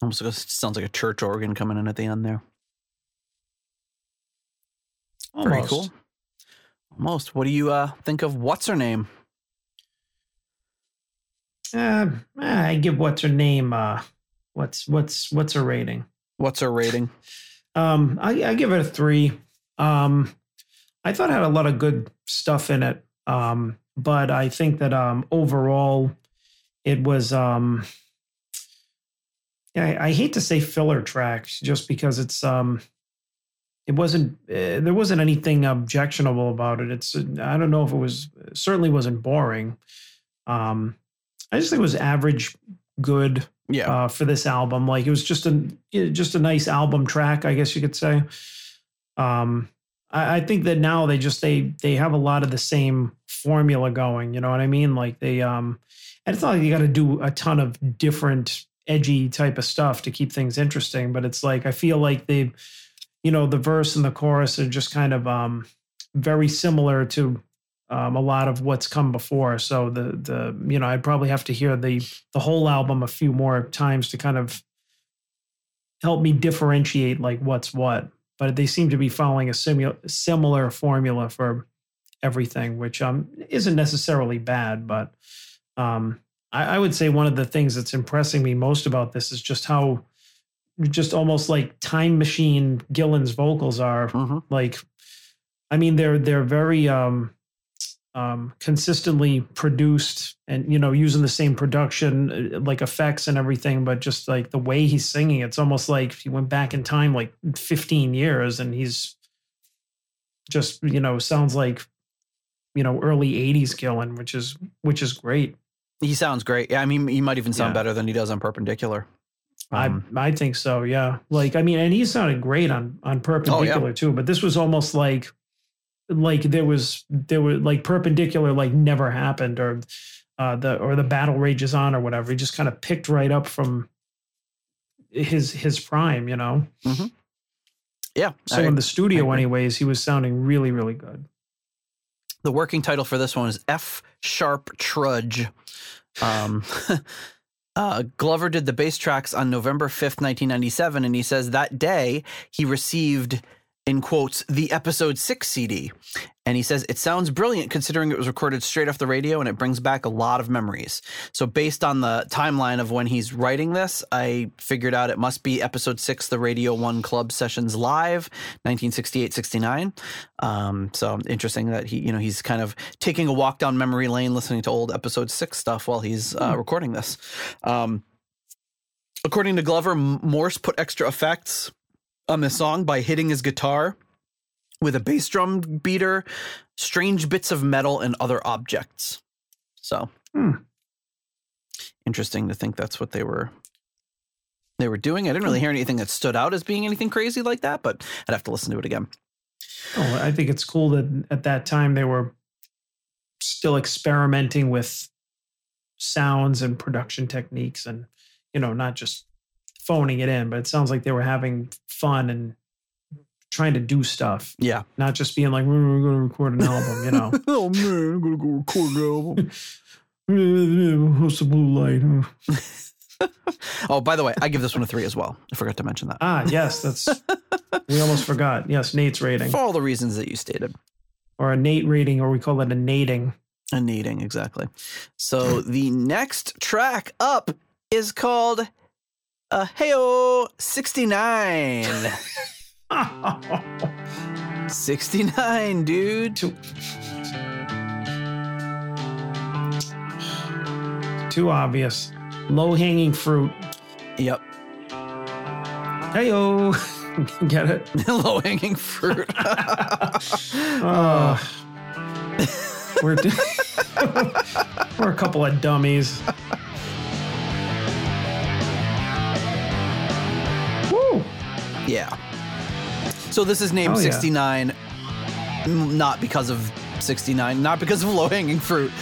Almost like sounds like a church organ coming in at the end there. Almost. Pretty cool. Almost. What do you think of What's Her Name? I give What's Her Name. What's her rating? What's her rating? I give it a 3. I thought it had a lot of good stuff in it, but I think that overall it was. I hate to say filler tracks just because it's there wasn't anything objectionable about it. It's I don't know if it certainly wasn't boring. I just think it was average good for this album. Like it was just a nice album track, I guess you could say. I think that now they have a lot of the same formula going. You know what I mean? Like they and it's not like you got to do a ton of different edgy type of stuff to keep things interesting, but it's like I feel like they, you know, the verse and the chorus are just kind of very similar to a lot of what's come before. So the you know, I'd probably have to hear the whole album a few more times to kind of help me differentiate like what's what. But they seem to be following a similar formula for everything, which isn't necessarily bad, but I would say one of the things that's impressing me most about this is just how just almost like time machine Gillan's vocals are. Mm-hmm. Like, I mean, they're very consistently produced and, you know, using the same production, like effects and everything, but just like the way he's singing, it's almost like he went back in time like 15 years and he's just, you know, sounds like, you know, early 80s Gillan, which is great. He sounds great. Yeah, I mean, he might even sound better than he does on Perpendicular. I think so, yeah. Like, I mean, and he sounded great on Perpendicular too, but this was almost like there were like Perpendicular like never happened, or the Battle Rages On or whatever. He just kind of picked right up from his prime, you know. Mm-hmm. Yeah. So in the studio, anyways, he was sounding really, really good. The working title for this one is F-sharp Trudge. Glover did the bass tracks on November 5th, 1997, and he says that day he received, in quotes, the Episode 6 CD. And he says, it sounds brilliant considering it was recorded straight off the radio and it brings back a lot of memories. So based on the timeline of when he's writing this, I figured out it must be Episode 6, the Radio 1 Club Sessions Live, 1968-69. So interesting that he's kind of taking a walk down memory lane, listening to old Episode 6 stuff while he's recording this. According to Glover, Morse put extra effects on this song by hitting his guitar with a bass drum beater, strange bits of metal, and other objects. So interesting to think that's what they were doing. I didn't really hear anything that stood out as being anything crazy like that, but I'd have to listen to it again. Oh, I think it's cool that at that time they were still experimenting with sounds and production techniques and, not just phoning it in, but it sounds like they were having fun and trying to do stuff. Yeah. Not just being like, we're going to record an album, oh, man, I'm going to go record an album. What's the blue light? Oh, by the way, I give this one a 3 as well. I forgot to mention that. Ah, yes. We almost forgot. Yes, Nate's rating. For all the reasons that you stated. Or a Nate rating, or we call it a nating. A nating, exactly. So the next track up is called Heyo 69. 69, dude. Too obvious. Low-hanging fruit. Yep. Heyo. Get it? Low-hanging fruit. We're a couple of dummies. Woo. Yeah. So this is named 69, not because of 69, not because of low-hanging fruit,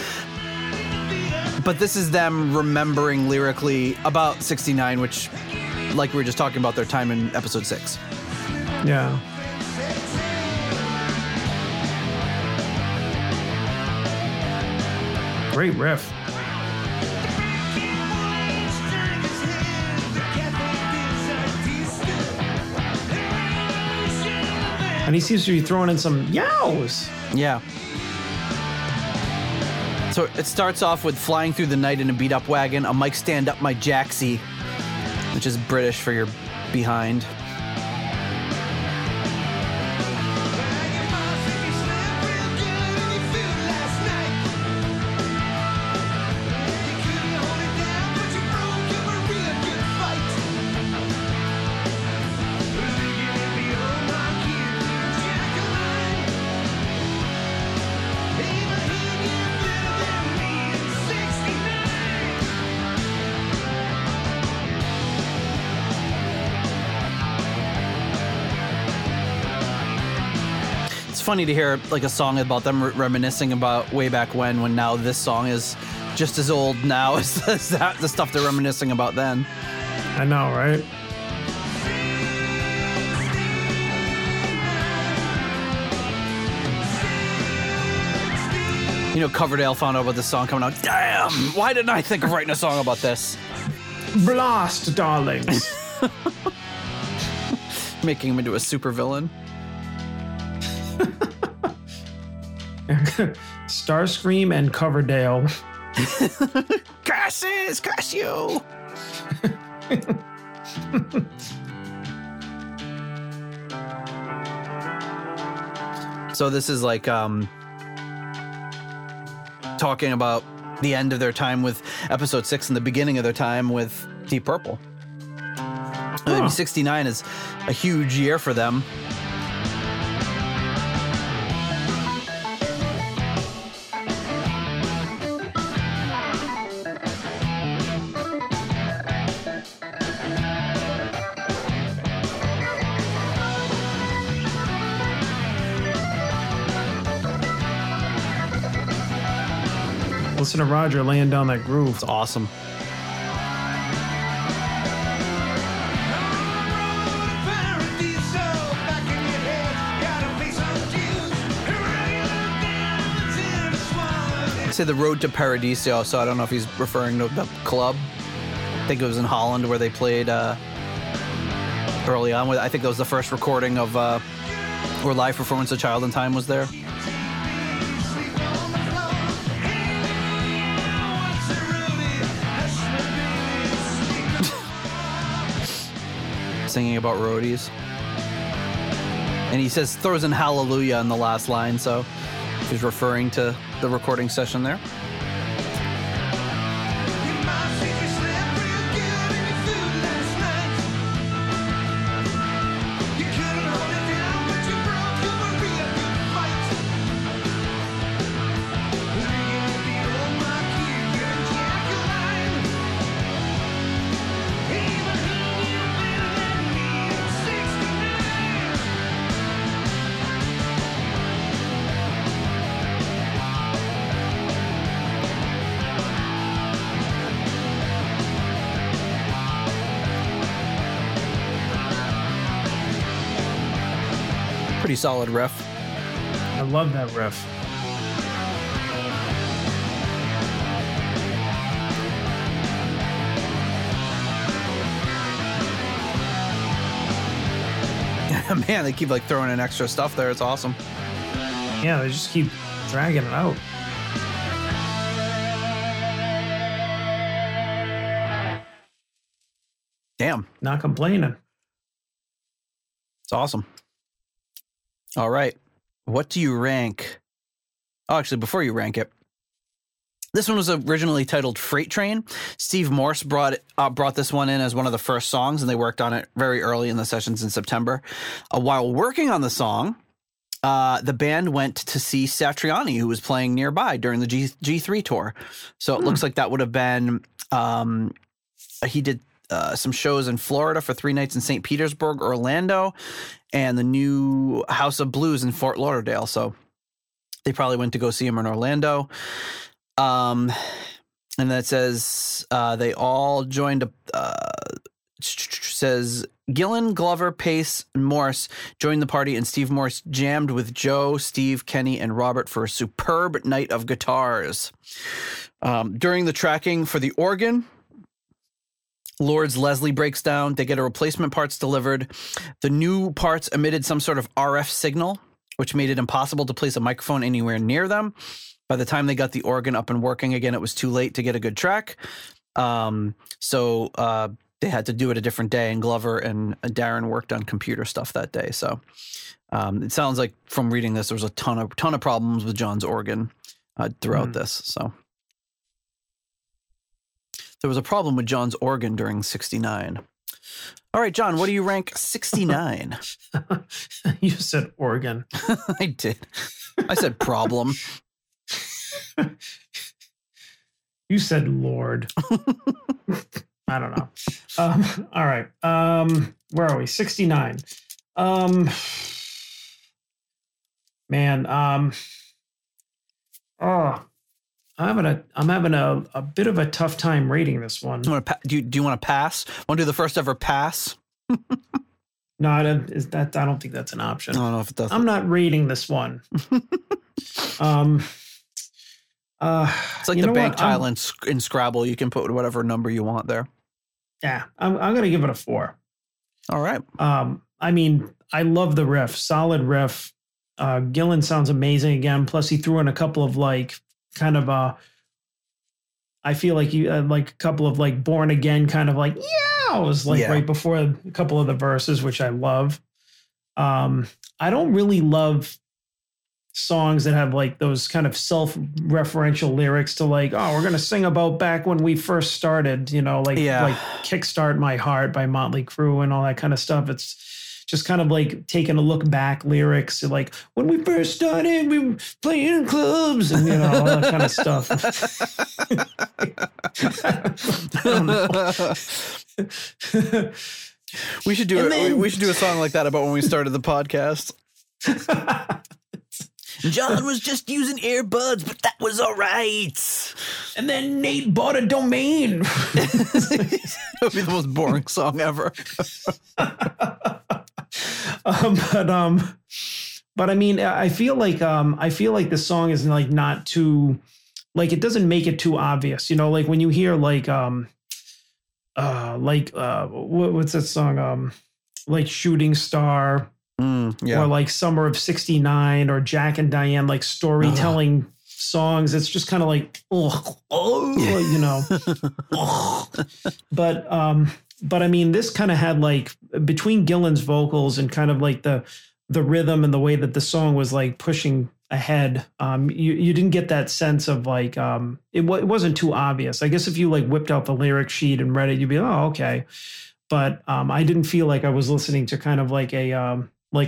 but this is them remembering lyrically about 69, which, like we were just talking about, their time in Episode 6. Yeah. Great riff. And he seems to be throwing in some yows. Yeah. So it starts off with flying through the night in a beat-up wagon, a mic stand up my jacksie, which is British for your behind. Funny to hear like a song about them reminiscing about way back when now this song is just as old now as that, the stuff they're reminiscing about then. I know, right? Coverdale found out about this song coming out. Damn, why didn't I think of writing a song about this? Blast, darlings. Making him into a supervillain. Starscream and Coverdale. Curses, curse you. So this is like talking about the end of their time with Episode 6 and the beginning of their time with Deep Purple. Huh. 69 is a huge year for them. Listen to Roger laying down that groove. It's awesome. I say the road to Paradiso, so I don't know if he's referring to the club. I think it was in Holland where they played early on. I think that was the first recording of or live performance of Child in Time was there. Singing about roadies, and he says throws in hallelujah in the last line, so he's referring to the recording session there. Pretty solid riff. I love that riff. Man, they keep like throwing in extra stuff there. It's awesome. Yeah, they just keep dragging it out. Damn. Not complaining. It's awesome. All right. What do you rank? Oh, actually, before you rank it, this one was originally titled Freight Train. Steve Morse brought this one in as one of the first songs, and they worked on it very early in the sessions in September. While working on the song, the band went to see Satriani, who was playing nearby during the G3 tour. So it looks like that would have been he did some shows in Florida for 3 nights in St. Petersburg, Orlando, and the new House of Blues in Fort Lauderdale. So they probably went to go see him in Orlando. And then it says they all joined up. Says Gillen, Glover, Pace, and Morse joined the party, and Steve Morse jammed with Joe, Steve, Kenny, and Robert for a superb night of guitars. During the tracking for the organ, Lord's Leslie breaks down. They get a replacement parts delivered. The new parts emitted some sort of RF signal, which made it impossible to place a microphone anywhere near them. By the time they got the organ up and working again, it was too late to get a good track. So they had to do it a different day, and Glover and Darren worked on computer stuff that day. So it sounds like from reading this, there was a ton of problems with John's organ throughout this. So there was a problem with John's organ during 69. All right, John, what do you rank 69? You said organ. I did. I said problem. You said Lord. I don't know. All right. Where are we? 69. Man. I'm having a bit of a tough time rating this one. Do you want to pass? Want to do the first ever pass? No, I don't think that's an option. I don't know if it does. I'm not rating this one. It's like the bank tile in Scrabble. You can put whatever number you want there. Yeah, I'm gonna give it a 4. All right. I mean, I love the riff. Solid riff. Gillen sounds amazing again. Plus, he threw in a couple of I feel like you like a couple of like born again kind of like right before a couple of the verses, which I love. I don't really love songs that have like those kind of self-referential lyrics to like, oh, we're gonna sing about back when we first started, like Kickstart My Heart by Motley Crue and all that kind of stuff. It's just kind of like taking a look back lyrics, like when we first started, we were playing in clubs and all that kind of stuff. I don't know. We should do a song like that about when we started the podcast. John was just using earbuds, but that was all right. And then Nate bought a domain. That would be the most boring song ever. But I mean, I feel like this song is like not too, like it doesn't make it too obvious, you know. Like when you hear what's that song? Like Shooting Star, or like Summer of '69, or Jack and Diane, like storytelling songs. It's just kind of like, you know. But I mean, this kind of had like between Gillan's vocals and kind of like the rhythm and the way that the song was like pushing ahead. You didn't get that sense of like, it wasn't too obvious. I guess if you like whipped out the lyric sheet and read it, you'd be, oh, okay. But I didn't feel like I was listening to kind of like a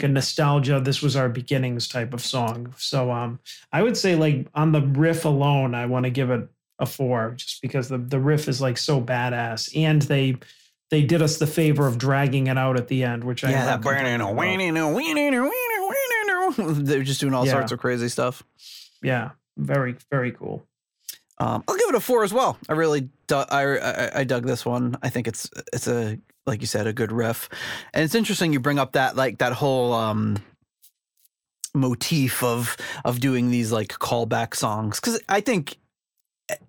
nostalgia, this was our beginnings type of song. So I would say like on the riff alone, I want to give it a 4 just because the riff is like so badass. And they did us the favor of dragging it out at the end, which I that they're just doing all sorts of crazy stuff. Yeah, very, very cool. I'll give it a 4 as well. I really I dug this one. I think it's a, like you said, a good riff, and it's interesting you bring up that like that whole motif of doing these like callback songs, because I think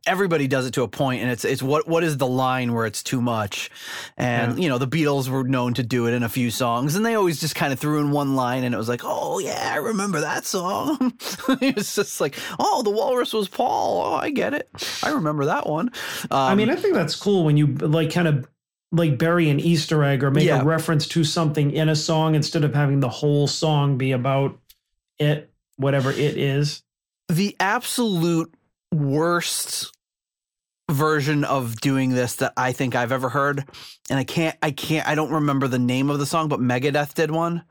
everybody does it to a point, and it's what is the line where it's too much, and you know the Beatles were known to do it in a few songs, and they always just kind of threw in one line, and it was like, oh yeah, I remember that song. It's just like, oh, the Walrus was Paul. Oh, I get it. I remember that one. I mean, I think that's cool when you like kind of like bury an Easter egg or make a reference to something in a song instead of having the whole song be about it, whatever it is. The absolute worst version of doing this that I think I've ever heard, and I don't remember the name of the song, but Megadeth did one.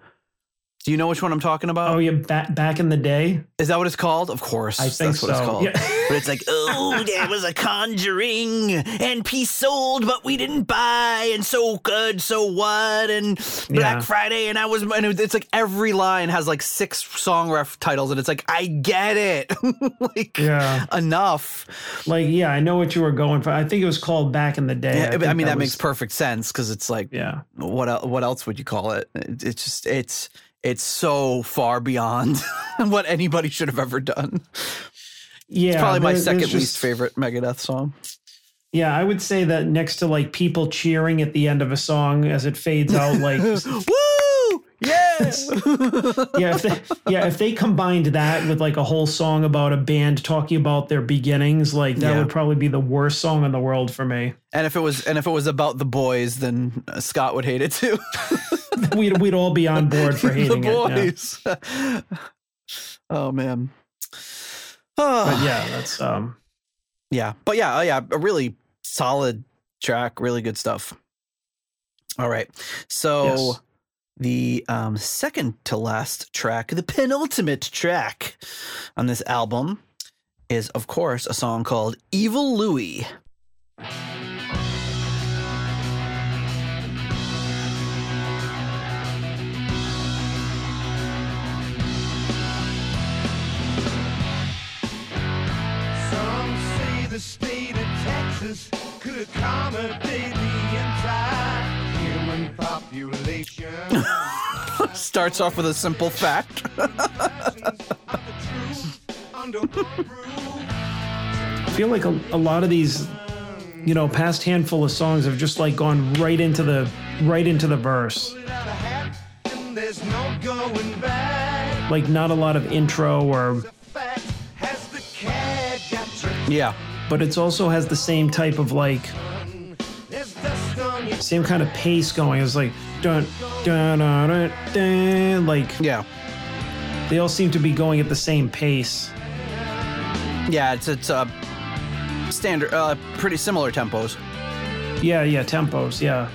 Do you know which one I'm talking about? Oh, yeah, back in the day. Is that what it's called? Of course, I think that's what it's called. Yeah. But it's like, oh, there was a conjuring and peace sold, but we didn't buy, and so good, so what? And Black Friday, and it's like every line has like 6 song ref titles, and it's like, I get it, like enough. Like, yeah, I know what you were going for. I think it was called Back in the Day. Yeah, I mean, that makes perfect sense because it's like, what else would you call it? It's just It's so far beyond what anybody should have ever done. Yeah. It's probably my second least favorite Megadeth song. Yeah, I would say that next to like people cheering at the end of a song as it fades out, like woo! Yes. If they combined that with like a whole song about a band talking about their beginnings, like that would probably be the worst song in the world for me. And if it was about the boys, then Scott would hate it too. We'd all be on board for hating the boys. It. Yeah. Oh man. Oh. But yeah, that's a really solid track, really good stuff. All right. So the second to last track, the penultimate track on this album is of course a song called Evil Louie. The state of Texas could accommodate the entire human population. Starts off with a simple fact. I feel like a lot of these, you know, past handful of songs have just like gone right into the verse. Like not a lot of intro or. Yeah. But it also has the same type of like, same kind of pace going. It's like, dun, dun, dun, dun, dun, like, yeah. They all seem to be going at the same pace. Yeah, it's a standard, pretty similar tempos. Yeah, tempos, yeah.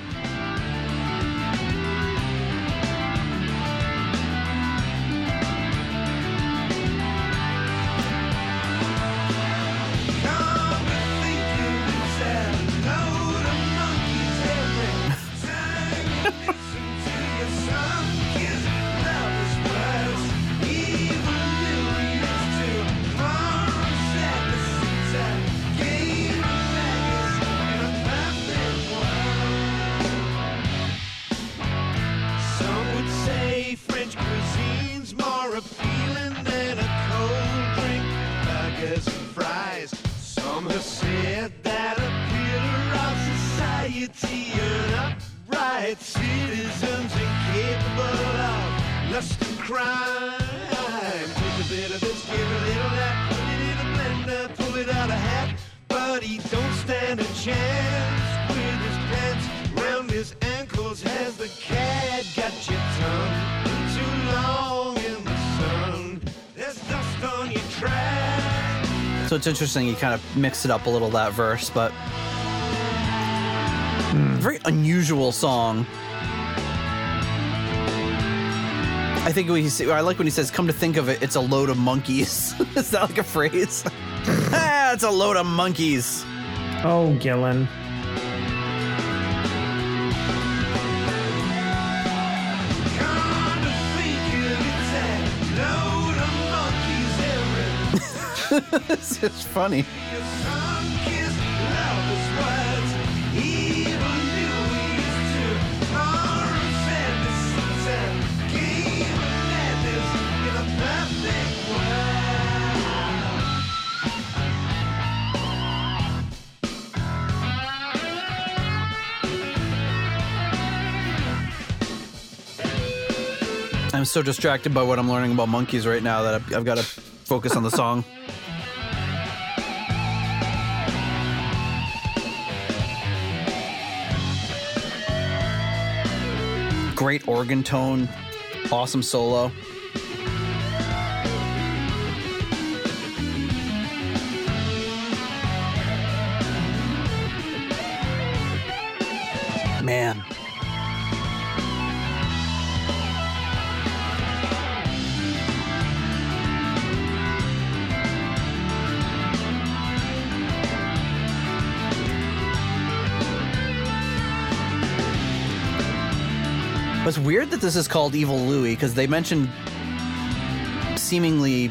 say French cuisine's more appealing than a cold drink, burgers and fries. Some have said that a pillar of society, an upright citizen's incapable of lust and crime. Take a bit of this, give a little that, put it in a blender, pull it out a hat, but he don't stand a chance with his pants. Round his ankles has the cat got your tongue too long in the sun. There's dust on your track. So it's interesting, you kind of mixed it up a little, that verse, but very unusual song. I think when I like when he says, come to think of it, it's a load of monkeys. Is that like a phrase? It's a load of monkeys. Oh, Gillen. It's just funny. I'm so distracted by what I'm learning about monkeys right now that I've got to focus on the song. Great organ tone, awesome solo. Man. It's weird that this is called Evil Louie, because they mentioned seemingly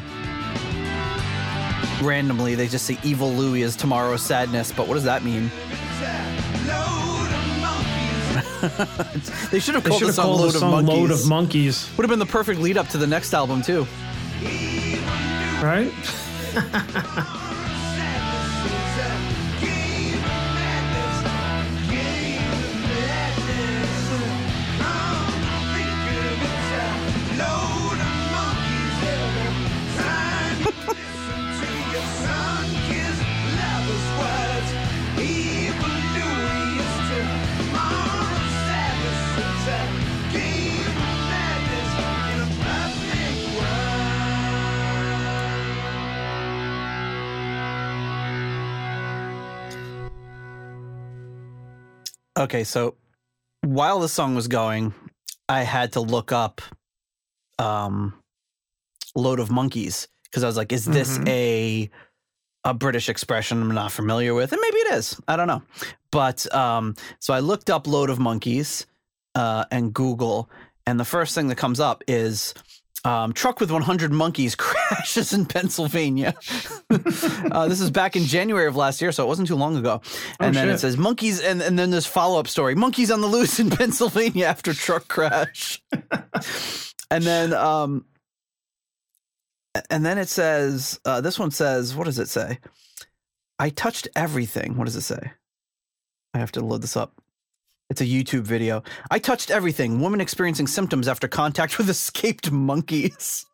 randomly, they just say Evil Louie is tomorrow's sadness, but what does that mean? They should have called this on Load of Monkeys. Would have been the perfect lead up to the next album too. Right? Okay, so while the song was going, I had to look up Load of Monkeys, because I was like, is this a British expression I'm not familiar with? And maybe it is. I don't know. But so I looked up Load of Monkeys and Google, and the first thing that comes up is truck with 100 monkeys crashes in Pennsylvania. This is back in January of last year, so it wasn't too long ago. And then it says monkeys, and then this follow-up story, monkeys on the loose in Pennsylvania after truck crash. And then it says, this one says, what does it say? I touched everything. What does it say? I have to load this up. It's a YouTube video. I touched everything. Woman experiencing symptoms after contact with escaped monkeys.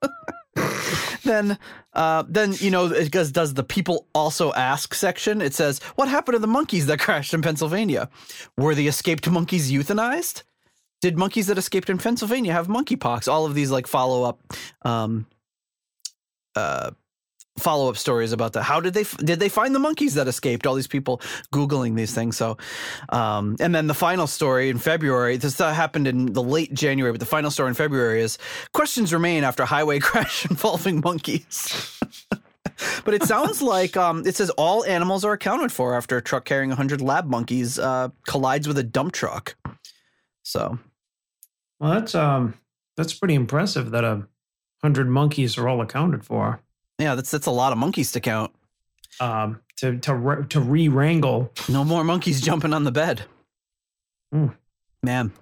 Then you know, it does the people also ask section. It says, what happened to the monkeys that crashed in Pennsylvania? Were the escaped monkeys euthanized? Did monkeys that escaped in Pennsylvania have monkeypox? All of these like follow-up stories about that. How did they find the monkeys that escaped? All these people Googling these things. So, and then the final story in February, this happened in the late January, but the final story in February is questions remain after highway crash involving monkeys. But it sounds like, it says all animals are accounted for after a truck carrying 100 lab monkeys collides with a dump truck. So. Well, that's pretty impressive that 100 monkeys are all accounted for. Yeah, that's a lot of monkeys to count. To re-wrangle. No more monkeys jumping on the bed. Man.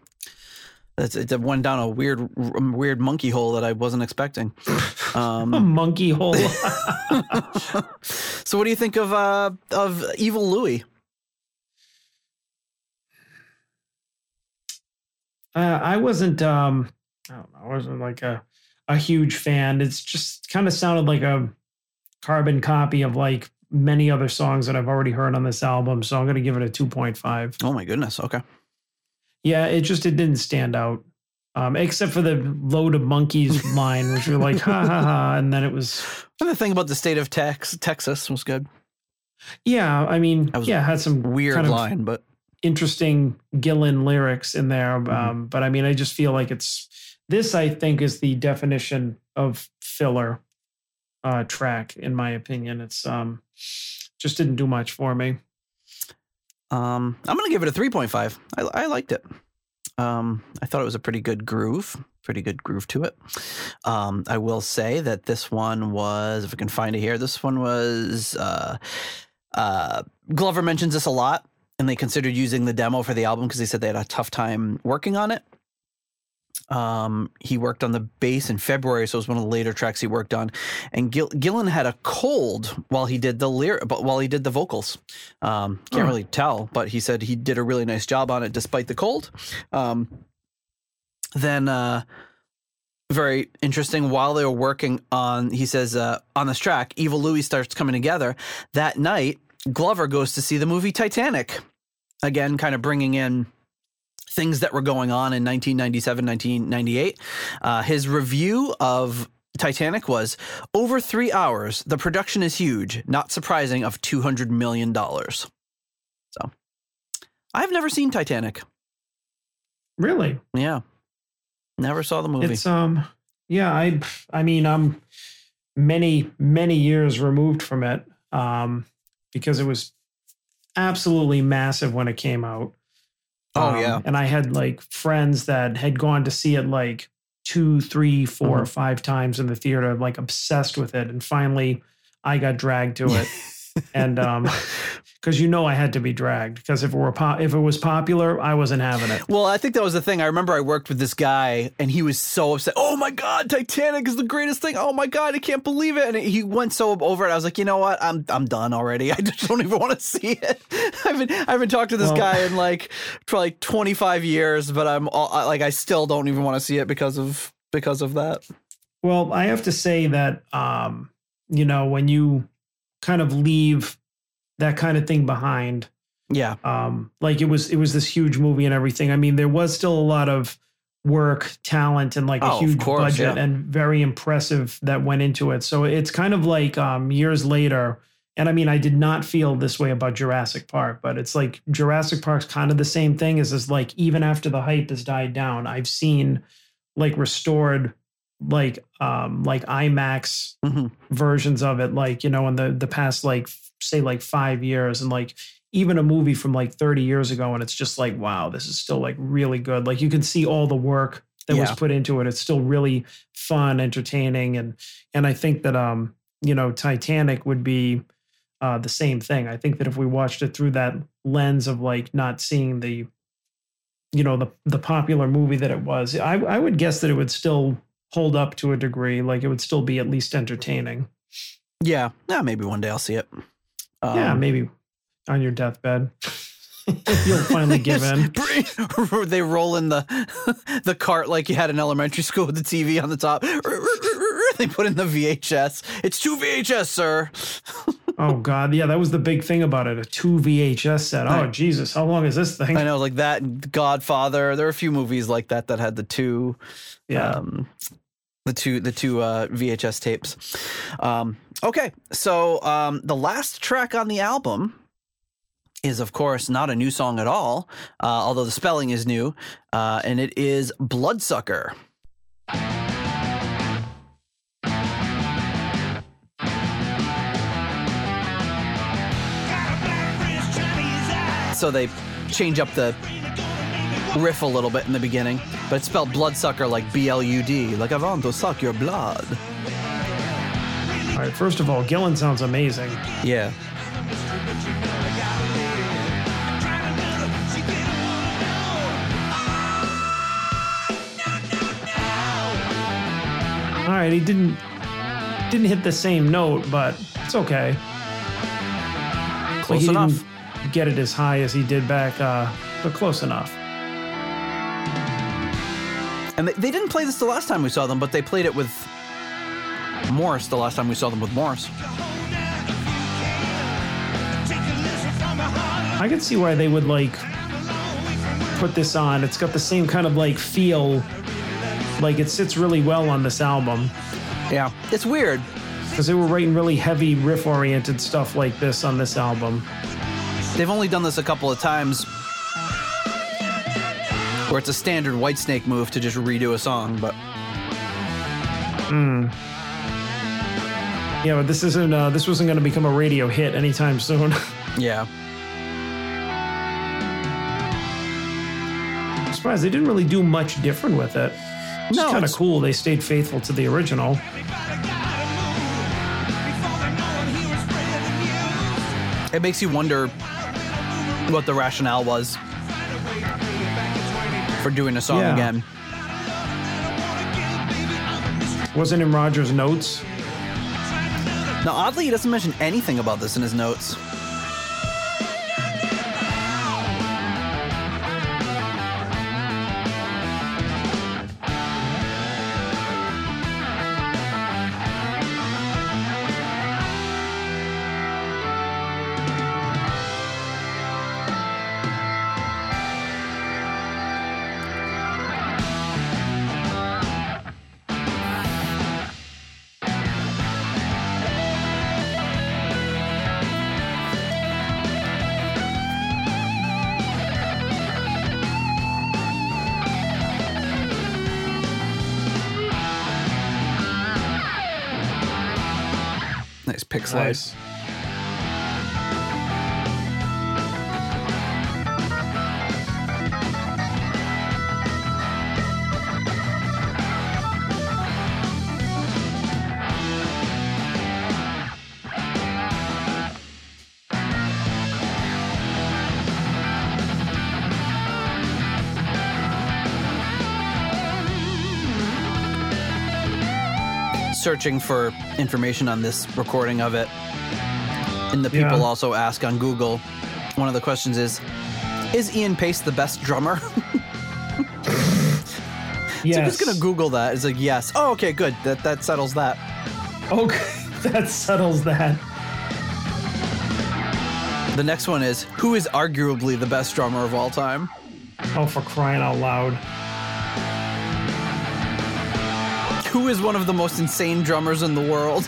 It went down a weird monkey hole that I wasn't expecting. A monkey hole. So, what do you think of Evil Louie? I wasn't like a huge fan. It's just kind of sounded like a carbon copy of like many other songs that I've already heard on this album. So I'm going to give it a 2.5. Oh my goodness. Okay. Yeah. It didn't stand out. Except for the load of monkeys line, which were like, ha ha ha. And then it was. And the thing about the state of Texas was good. Yeah. I mean, yeah, had some weird kind of line, but interesting Gillan lyrics in there. But I mean, I just feel like this I think is the definition of filler track. In my opinion, it's just didn't do much for me. I'm going to give it a 3.5. I liked it. I thought it was a pretty good groove to it. I will say that this one was, if I can find it here, this one was, Glover mentions this a lot. And they considered using the demo for the album because they said they had a tough time working on it. He worked on the bass in February, so it was one of the later tracks he worked on. And Gillan had a cold while he did the vocals. Can't really tell, but he said he did a really nice job on it despite the cold. Then very interesting. While they were working on, he says on this track, Evil Louie starts coming together. That night, Glover goes to see the movie Titanic. Again, kind of bringing in things that were going on in 1997, 1998. His review of Titanic was, over 3 hours, the production is huge, not surprising, of $200 million. So, I've never seen Titanic. Really? Yeah. Never saw the movie. It's, yeah, I mean, I'm many, many years removed from it. Because it was absolutely massive when it came out. Oh, yeah. And I had like friends that had gone to see it like 2, 3, 4 or 5 times in the theater, like obsessed with it. And finally I got dragged to it. And because, you know, I had to be dragged because if it was popular, I wasn't having it. Well, I think that was the thing. I remember I worked with this guy and he was so upset. Oh, my God, Titanic is the greatest thing. Oh, my God, I can't believe it. And he went so over it. I was like, you know what? I'm done already. I just don't even want to see it. I haven't talked to this guy in like probably 25 years, but I still don't even want to see it because of that. Well, I have to say that, you know, when you kind of leave that kind of thing behind. Yeah. Like it was this huge movie and everything. I mean, there was still a lot of work, talent, and like a huge budget and very impressive that went into it. So it's kind of like years later. And I mean, I did not feel this way about Jurassic Park, but it's like Jurassic Park's kind of the same thing is like, even after the hype has died down, I've seen like restored like IMAX versions of it, like, you know, in the past, like say like 5 years, and like even a movie from like 30 years ago. And it's just like, wow, this is still like really good. Like you can see all the work that was put into it. It's still really fun, entertaining. And I think that, you know, Titanic would be the same thing. I think that if we watched it through that lens of like not seeing the, you know, the popular movie that it was, I would guess that it would still hold up to a degree. Like it would still be at least entertaining. Yeah. Yeah, maybe one day I'll see it. Yeah, maybe on your deathbed. You'll finally give in. They roll in the cart like you had in elementary school with the TV on the top. They put in the VHS. It's 2 VHS, sir. Oh, God. Yeah, that was the big thing about it. A 2 VHS set. Oh, Jesus. How long is this thing? I know, like that, Godfather. There are a few movies like that that had the 2. Yeah. The two VHS tapes. Okay, so the last track on the album is, of course, not a new song at all, although the spelling is new, and it is Bloodsucker. So they change up the riff a little bit in the beginning, but it's spelled bloodsucker, like B-L-U-D, like I want to suck your blood. All right, first of all, Gillan sounds amazing. Yeah. all right, he didn't hit the same note, but it's okay. Close enough. Didn't get it as high as he did back, but close enough. And they didn't play this the last time we saw them, but they played it with Morris the last time we saw them with Morris. I can see why they would, like, put this on. It's got the same kind of, like, feel. Like, it sits really well on this album. Yeah. It's weird. Because they were writing really heavy riff-oriented stuff like this on this album. They've only done this a couple of times, where it's a standard Whitesnake move to just redo a song, but... Mm. Yeah, but this isn't. This wasn't going to become a radio hit anytime soon. Yeah. I'm surprised they didn't really do much different with it. It's kind of cool. They stayed faithful to the original. It makes you wonder what the rationale was for doing a song again. Wasn't in Roger's notes. Now, oddly, he doesn't mention anything about this in his notes. Nice. Searching for information on this recording of it, and the people also ask on Google, one of the questions is Ian Pace the best drummer? Yes. So I'm just gonna Google that. It's like, yes. Oh, okay, good. That settles that. Okay, that settles that. The next one is, who is arguably the best drummer of all time? Oh, for crying out loud. Who is one of the most insane drummers in the world?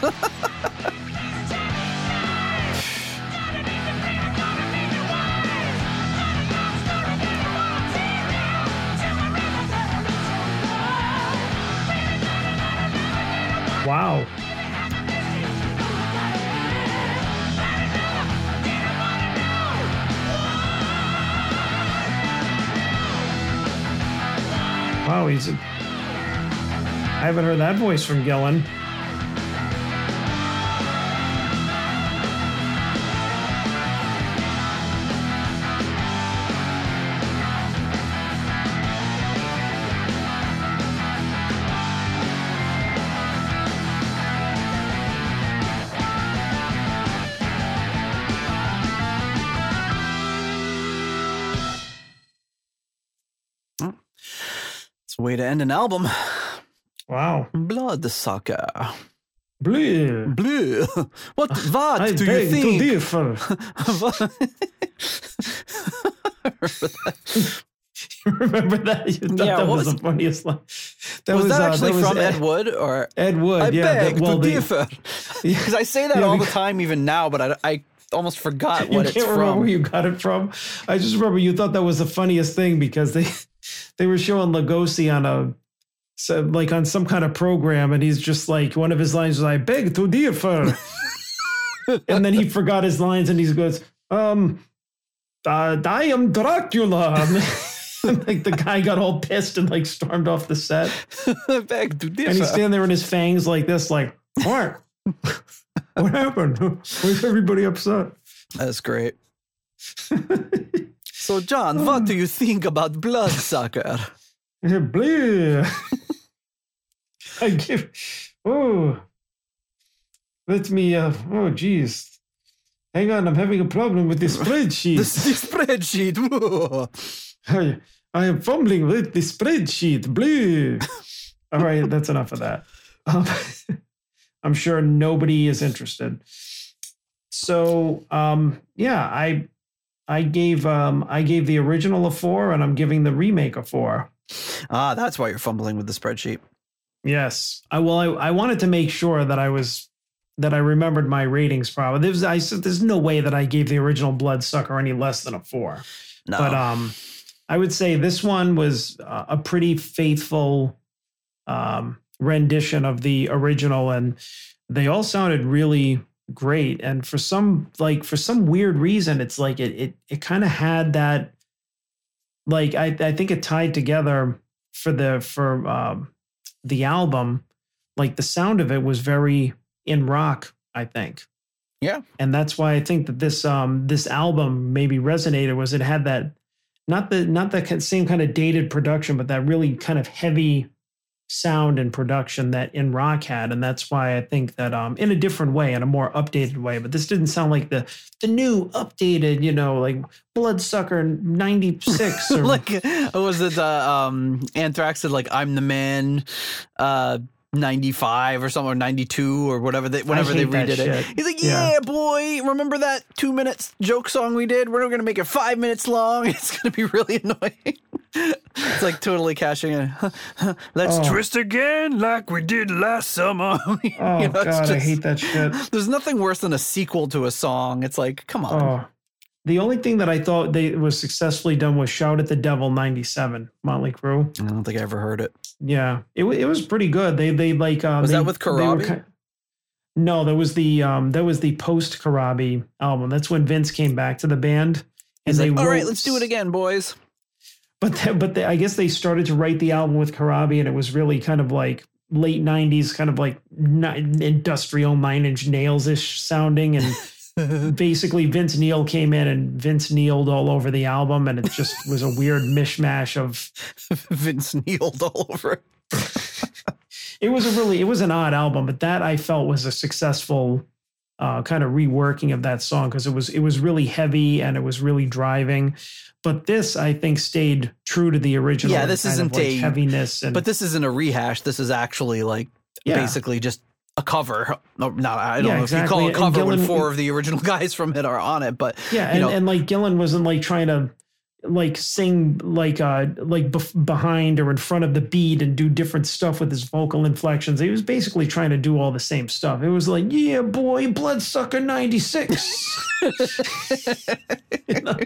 Wow. Wow, he's... I haven't heard that voice from Gillen. It's a way to end an album. Wow. Bloodsucker. Blue. Blue. What I do you think? To differ. You remember that? You thought that was the funniest line. Was that from Ed Wood? Or Ed Wood, I beg to differ. Because I say that all the time even now, but I almost forgot what it's from. You can't remember where you got it from? I just remember you thought that was the funniest thing because they were showing Lugosi on so, like, on some kind of program, and he's just like, one of his lines was, I beg to differ. And then he forgot his lines, and he goes, I am Dracula. And, like, the guy got all pissed and, like, stormed off the set. I beg to differ. And he's standing there in his fangs like this, like, what? What happened? Why's everybody upset? That's great. So, John, what do you think about Bloodsucker? Blue. I give. Oh, let me. Oh, geez. Hang on, I'm having a problem with this spreadsheet. This spreadsheet. I am fumbling with the spreadsheet. Blue. All right, that's enough of that. I'm sure nobody is interested. So, yeah, I gave the original a 4, and I'm giving the remake a 4. Ah, that's why you're fumbling with the spreadsheet. Yes. I wanted to make sure that I remembered my ratings properly. There's no way that I gave the original Bloodsucker any less than a 4. No. But I would say this one was a pretty faithful rendition of the original, and they all sounded really great. And for some weird reason, it's like it kind of had that, like, I think it tied together for the album. Like, the sound of it was very in rock, I think. Yeah. And that's why I think that this album maybe resonated, was it had that, not the same kind of dated production, but that really kind of heavy sound and production that In Rock had. And that's why I think that in a different way, in a more updated way, but this didn't sound like the new updated, you know, like Bloodsucker 96 or like was it Anthrax did, like, I'm the Man 95 or something, or 92 or whatever, whenever they redid it. He's like, yeah, boy, remember that 2 minutes joke song we did? We're going to make it 5 minutes long. It's going to be really annoying. It's like totally cashing in. Let's twist again like we did last summer. Oh, you know, God, I hate that shit. There's nothing worse than a sequel to a song. It's like, come on. Oh. The only thing that I thought was successfully done was Shout at the Devil 97, Motley Crue. I don't think I ever heard it. Yeah, it was pretty good. They like was that with Karabi? No, that was the post Karabi album. That's when Vince came back to the band, and they like, all right, let's do it again, boys. But I guess they started to write the album with Karabi, and it was really kind of like late 90s, kind of like industrial Nine-Inch Nails-ish sounding, and. Basically, Vince Neil came in and Vince Neil'd all over the album, and it just was a weird mishmash of Vince Neil'd all over. It was an odd album, but that I felt was a successful kind of reworking of that song, because it was really heavy and it was really driving. But this, I think, stayed true to the original. Yeah, this isn't like heaviness, but this isn't a rehash. This is actually like basically just. A cover. No, I don't know exactly. If you call it a cover Gillen, when 4 of the original guys from it are on it, but yeah, and like Gillen wasn't like trying to like sing like behind or in front of the beat and do different stuff with his vocal inflections. He was basically trying to do all the same stuff. It was like, yeah, boy, Bloodsucker 96. You know?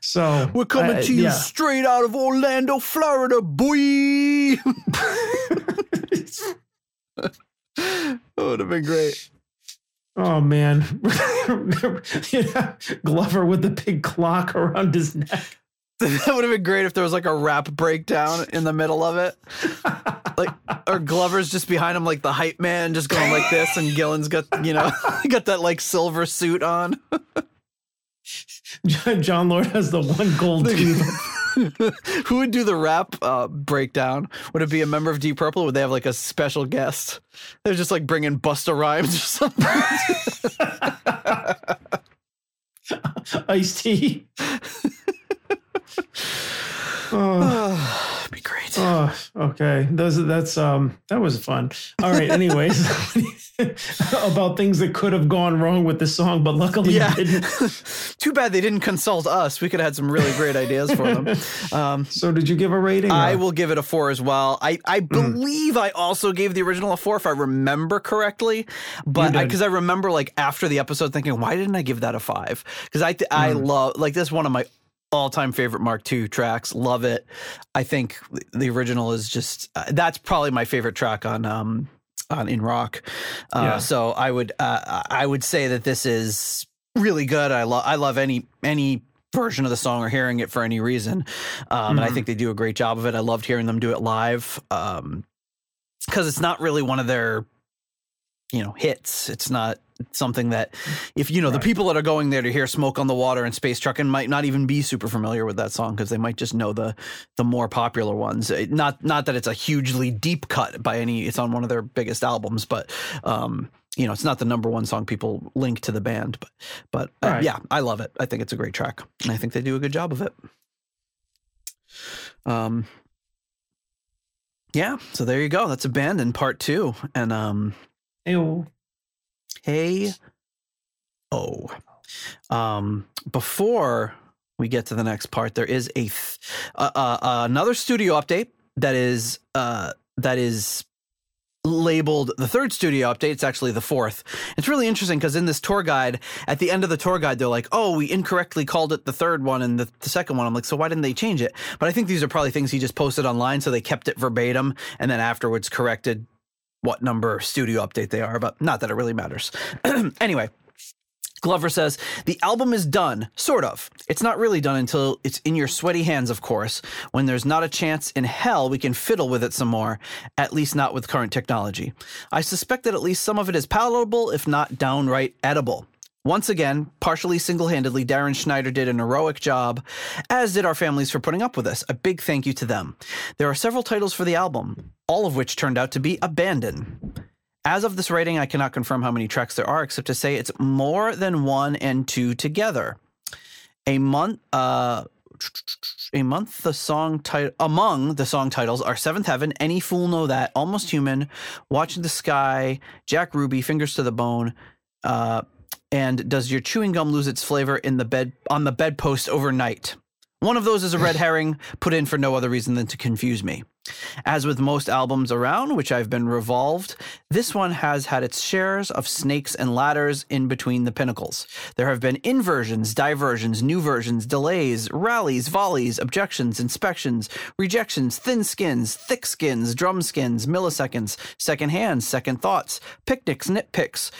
So we're coming to you straight out of Orlando, Florida, boy. It would have been great. Oh, man. Yeah. Glover with the big clock around his neck. That would have been great if there was like a rap breakdown in the middle of it. Like, or Glover's just behind him like the hype man, just going like this, and Gillen's got, you know, got that like silver suit on. John Lord has the one gold tooth. Who would do the rap breakdown? Would it be a member of Deep Purple? Or would they have like a special guest? They're just like bringing Busta Rhymes or something. Ice-T. That'd be great. Okay. That was fun. All right. Anyways, about things that could have gone wrong with the song, but luckily didn't. Too bad they didn't consult us. We could have had some really great ideas for them. So did you give a rating? I will give it a 4 as well. I believe I also gave the original a 4 if I remember correctly, but because I remember like after the episode thinking, why didn't I give that a 5? Because I love like this one of my all-time favorite Mark II tracks. Love it. I think the original is just that's probably my favorite track on In Rock. So I would say that this is really good. I love any version of the song or hearing it for any reason. And I think they do a great job of it. I loved hearing them do it live because it's not really one of their hits. It's not something that, if you know, right. the people that are going there to hear Smoke on the Water and Space Truckin' might not even be super familiar with that song because they might just know the more popular ones. Not that it's a hugely deep cut by any, it's on one of their biggest albums, but you know, it's not the number one song people link to the band, but right. Yeah, I love it. I think it's a great track, and I think they do a good job of it. Yeah, so there you go. That's Abandon Part 2. And before we get to the next part, there is another studio update that is labeled the third studio update. It's actually the fourth. It's really interesting because in this tour guide, at the end of the tour guide, they're like, oh, we incorrectly called it the third one and the second one. I'm like, so why didn't they change it? But I think these are probably things he just posted online, so they kept it verbatim and then afterwards corrected what number studio update they are, but not that it really matters. Anyway. Glover says, the album is done, sort of. It's not really done until it's in your sweaty hands, of course, when there's not a chance in hell we can fiddle with it some more, at least not with current technology. I suspect that at least some of it is palatable, if not downright edible. Once again, partially single-handedly, Darren Schneider did an heroic job, as did our families for putting up with us. A big thank you to them. There are several titles for the album, all of which turned out to be Abandon. As of this writing, I cannot confirm how many tracks there are, except to say it's more than one and two together. Among the song titles are Seventh Heaven, Any Fool Know That, Almost Human, Watching the Sky, Jack Ruby, Fingers to the Bone, and Does Your Chewing Gum Lose Its Flavor on the Bedpost Overnight? One of those is a red herring put in for no other reason than to confuse me. As with most albums around, which I've been revolved, this one has had its shares of snakes and ladders in between the pinnacles. There have been inversions, diversions, new versions, delays, rallies, volleys, objections, inspections, rejections, thin skins, thick skins, drum skins, milliseconds, second hands, second thoughts, picnics, nitpicks,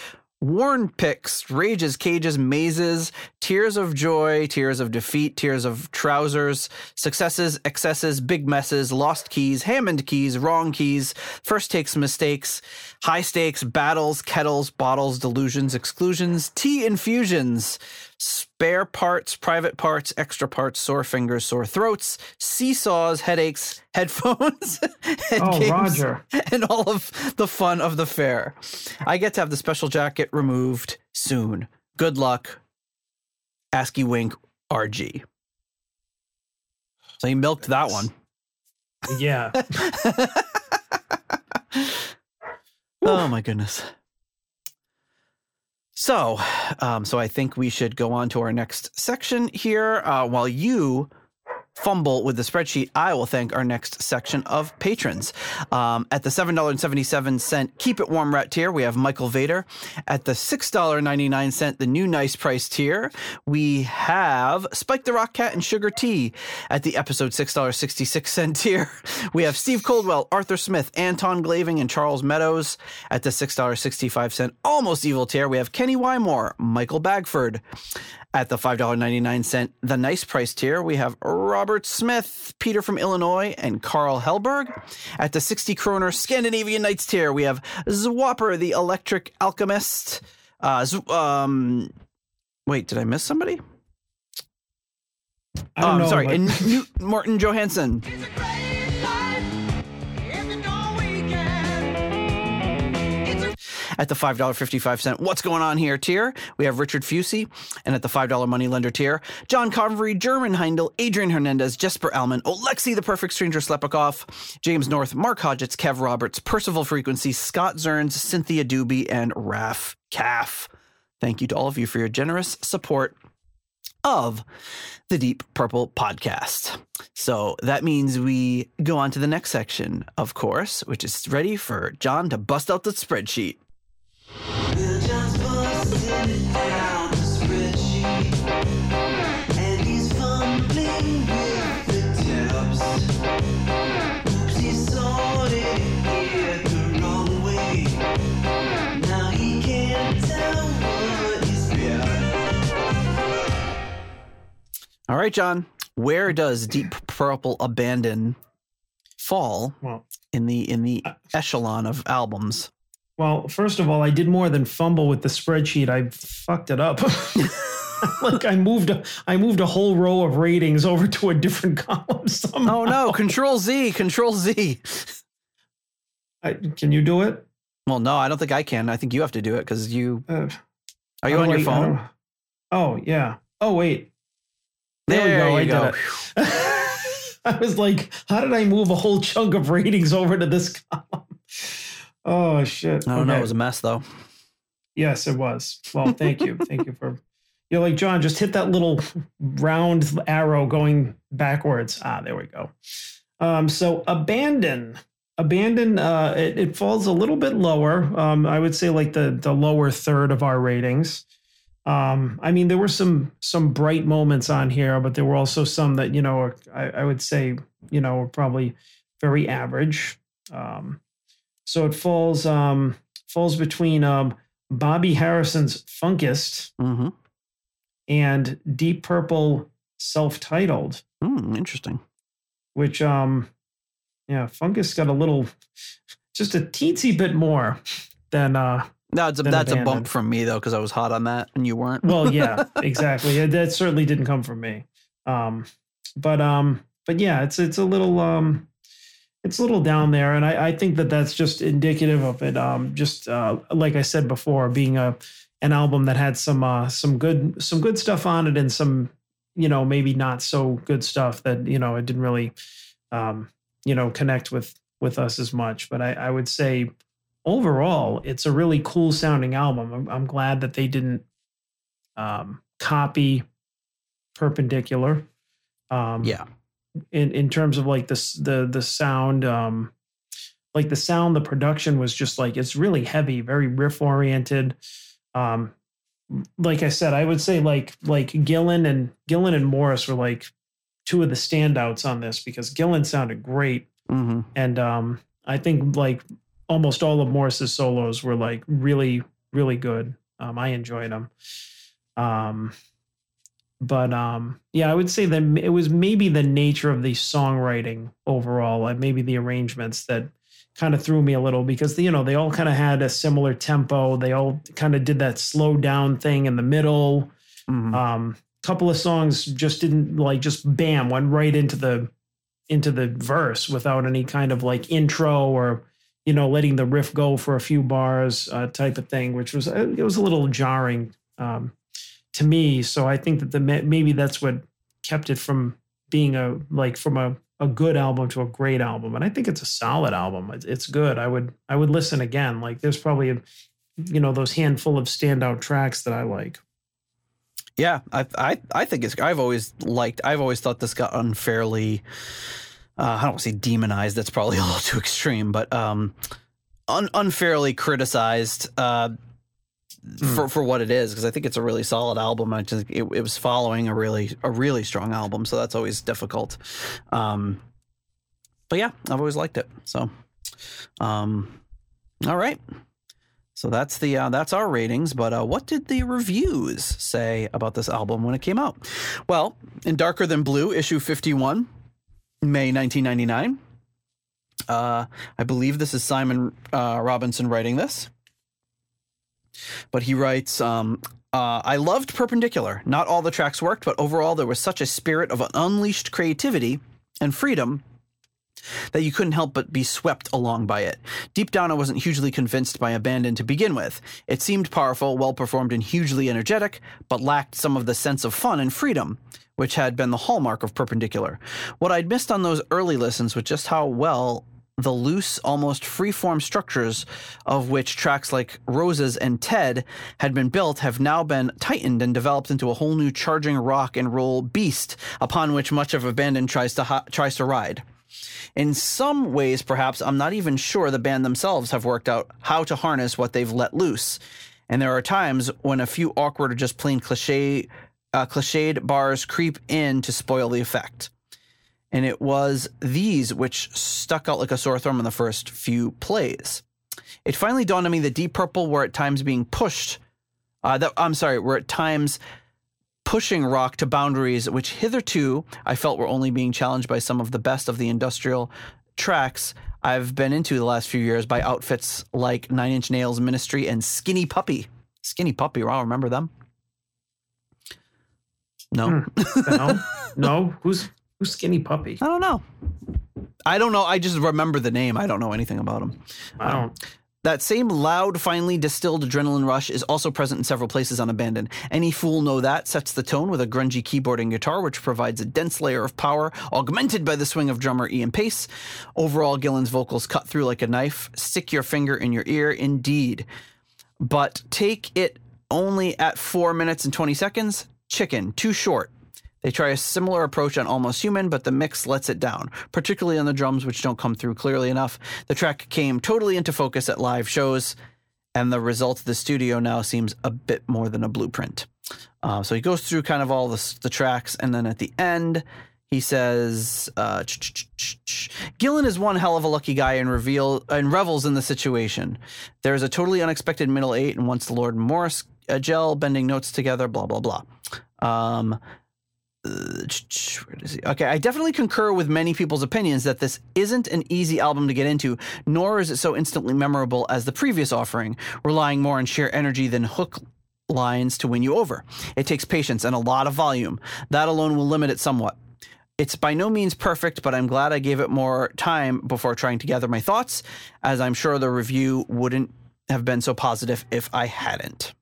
worn picks, rages, cages, mazes, tears of joy, tears of defeat, tears of trousers, successes, excesses, big messes, lost keys, Hammond keys, wrong keys, first takes, mistakes, high stakes, battles, kettles, bottles, delusions, exclusions, tea infusions, spare parts, private parts, extra parts, sore fingers, sore throats, seesaws, headaches, headphones, head games, Roger. And all of the fun of the fair. I get to have the special jacket removed soon. Good luck. ASCII Wink RG. So he milked that one. Yeah. Oh my goodness. So, so I think we should go on to our next section here. While you fumble with the spreadsheet, I will thank our next section of patrons. At the $7.77 Keep It Warm Rat tier, we have Michael Vader. At the $6.99, the new nice price tier, we have Spike the Rock Cat and Sugar Tea. At the episode $6.66 tier, we have Steve Coldwell, Arthur Smith, Anton Glaving, and Charles Meadows. At the $6.65 Almost Evil tier, we have Kenny Wymore, Michael Bagford. At the $5.99, the nice price tier, we have Robert Smith, Peter from Illinois, and Carl Hellberg. At the 60 kroner Scandinavian Nights tier, we have Zwapper, the Electric Alchemist. Wait, did I miss somebody? I don't know. Sorry, but... and Newt Martin Johansson. At the $5.55 What's Going On Here tier, we have Richard Fusey. And at the $5 Moneylender tier, John Convery, German Heindel, Adrian Hernandez, Jesper Alman, Olexi the Perfect Stranger Slepikoff, James North, Mark Hodgetts, Kev Roberts, Percival Frequency, Scott Zerns, Cynthia Doobie, and Raf Kaff. Thank you to all of you for your generous support of the Deep Purple podcast. So that means we go on to the next section, of course, which is ready for John to bust out the spreadsheet. We'll just bust it down the spreadsheet, and he's fumbling with the tabs. Oops, he sorted it the wrong way. Now he can't tell what he's got. All right, John. Where does Deep Purple Abandon fall in the echelon of albums? Well, first of all, I did more than fumble with the spreadsheet. I fucked it up. Like I moved a whole row of ratings over to a different column somehow. Oh no, Control Z. Can you do it? Well, no, I don't think I can. I think you have to do it because you... are you on your phone? Oh, yeah. Oh, wait. There we go. I did it. I was like, how did I move a whole chunk of ratings over to this column? Oh, shit. I don't know. It was a mess, though. Yes, it was. Well, thank you. Thank you for... You're like, John, just hit that little round arrow going backwards. Ah, there we go. So Abandon, it falls a little bit lower. I would say like the lower third of our ratings. I mean, there were some bright moments on here, but there were also some that, you know, I would say, you know, were probably very average. So it falls between Bobby Harrison's Funkist mm-hmm. and Deep Purple self-titled. Interesting. Which... Yeah, Funkist got a little, just a teensy bit more than. No, that's Abandon. A bump from me though, because I was hot on that and you weren't. Well, yeah, exactly. That certainly didn't come from me. But yeah, it's a little it's a little down there, and I think that's just indicative of it. Just like I said before, being an album that had some good stuff on it, and some, you know, maybe not so good stuff that, you know, it didn't really. You know, connect with us as much. But I would say overall, it's a really cool sounding album. I'm glad that they didn't copy Perpendicular. Yeah. In terms of like the sound, the production was just like, it's really heavy, very riff oriented. Like I said, I would say like Gillen and Morris were like two of the standouts on this, because Gillen sounded great. Mm-hmm. And I think like almost all of Morris's solos were like really, really good. I enjoyed them. Yeah, I would say that it was maybe the nature of the songwriting overall, and maybe the arrangements that kind of threw me a little, because, you know, they all kind of had a similar tempo. They all kind of did that slow down thing in the middle. Mm-hmm. Couple of songs just didn't like just bam went right into the verse without any kind of like intro or, you know, letting the riff go for a few bars type of thing, which was a little jarring to me. So I think that maybe that's what kept it from being a good album to a great album. And I think it's a solid album. It's good. I would listen again. Like there's probably those handful of standout tracks that I like. Yeah, I think it's. I've always thought this got unfairly. I don't want to say demonized. That's probably a little too extreme, but unfairly criticized for what it is, because I think it's a really solid album. I just it was following a really strong album, so that's always difficult. But yeah, I've always liked it. So, all right. So that's our ratings, but what did the reviews say about this album when it came out? Well, in Darker Than Blue, issue 51, May 1999, I believe this is Simon Robinson writing this, but he writes, I loved Perpendicular. Not all the tracks worked, but overall there was such a spirit of unleashed creativity and freedom that you couldn't help but be swept along by it. Deep down, I wasn't hugely convinced by Abandon to begin with. It seemed powerful, well-performed, and hugely energetic, but lacked some of the sense of fun and freedom, which had been the hallmark of Perpendicular. What I'd missed on those early listens was just how well the loose, almost free-form structures of which tracks like Roses and Ted had been built have now been tightened and developed into a whole new charging rock and roll beast upon which much of Abandon tries to ride. In some ways, perhaps, I'm not even sure the band themselves have worked out how to harness what they've let loose. And there are times when a few awkward or just plain cliched bars creep in to spoil the effect. And it was these which stuck out like a sore thumb in the first few plays. It finally dawned on me that Deep Purple were at times pushing rock to boundaries which hitherto I felt were only being challenged by some of the best of the industrial tracks I've been into the last few years by outfits like Nine Inch Nails, Ministry, and Skinny Puppy. Skinny Puppy, I remember them. No. No? Who's Skinny Puppy? I don't know. I just remember the name. I don't know anything about them. That same loud, finely distilled adrenaline rush is also present in several places on Abandon. Any Fool Know That sets the tone with a grungy keyboard and guitar, which provides a dense layer of power, augmented by the swing of drummer Ian Pace. Overall, Gillan's vocals cut through like a knife. Stick your finger in your ear, indeed. But take it only at 4 minutes and 20 seconds. Chicken, too short. They try a similar approach on Almost Human, but the mix lets it down, particularly on the drums, which don't come through clearly enough. The track came totally into focus at live shows, and the result of the studio now seems a bit more than a blueprint. So he goes through kind of all the tracks, and then at the end, he says, Gillan is one hell of a lucky guy and revels in the situation. There is a totally unexpected middle eight, and once Lord and Morris gel, bending notes together, blah, blah, blah. Where does he? Okay, I definitely concur with many people's opinions that this isn't an easy album to get into, nor is it so instantly memorable as the previous offering, relying more on sheer energy than hook lines to win you over. It takes patience and a lot of volume. That alone will limit it somewhat. It's by no means perfect, but I'm glad I gave it more time before trying to gather my thoughts, as I'm sure the review wouldn't have been so positive if I hadn't.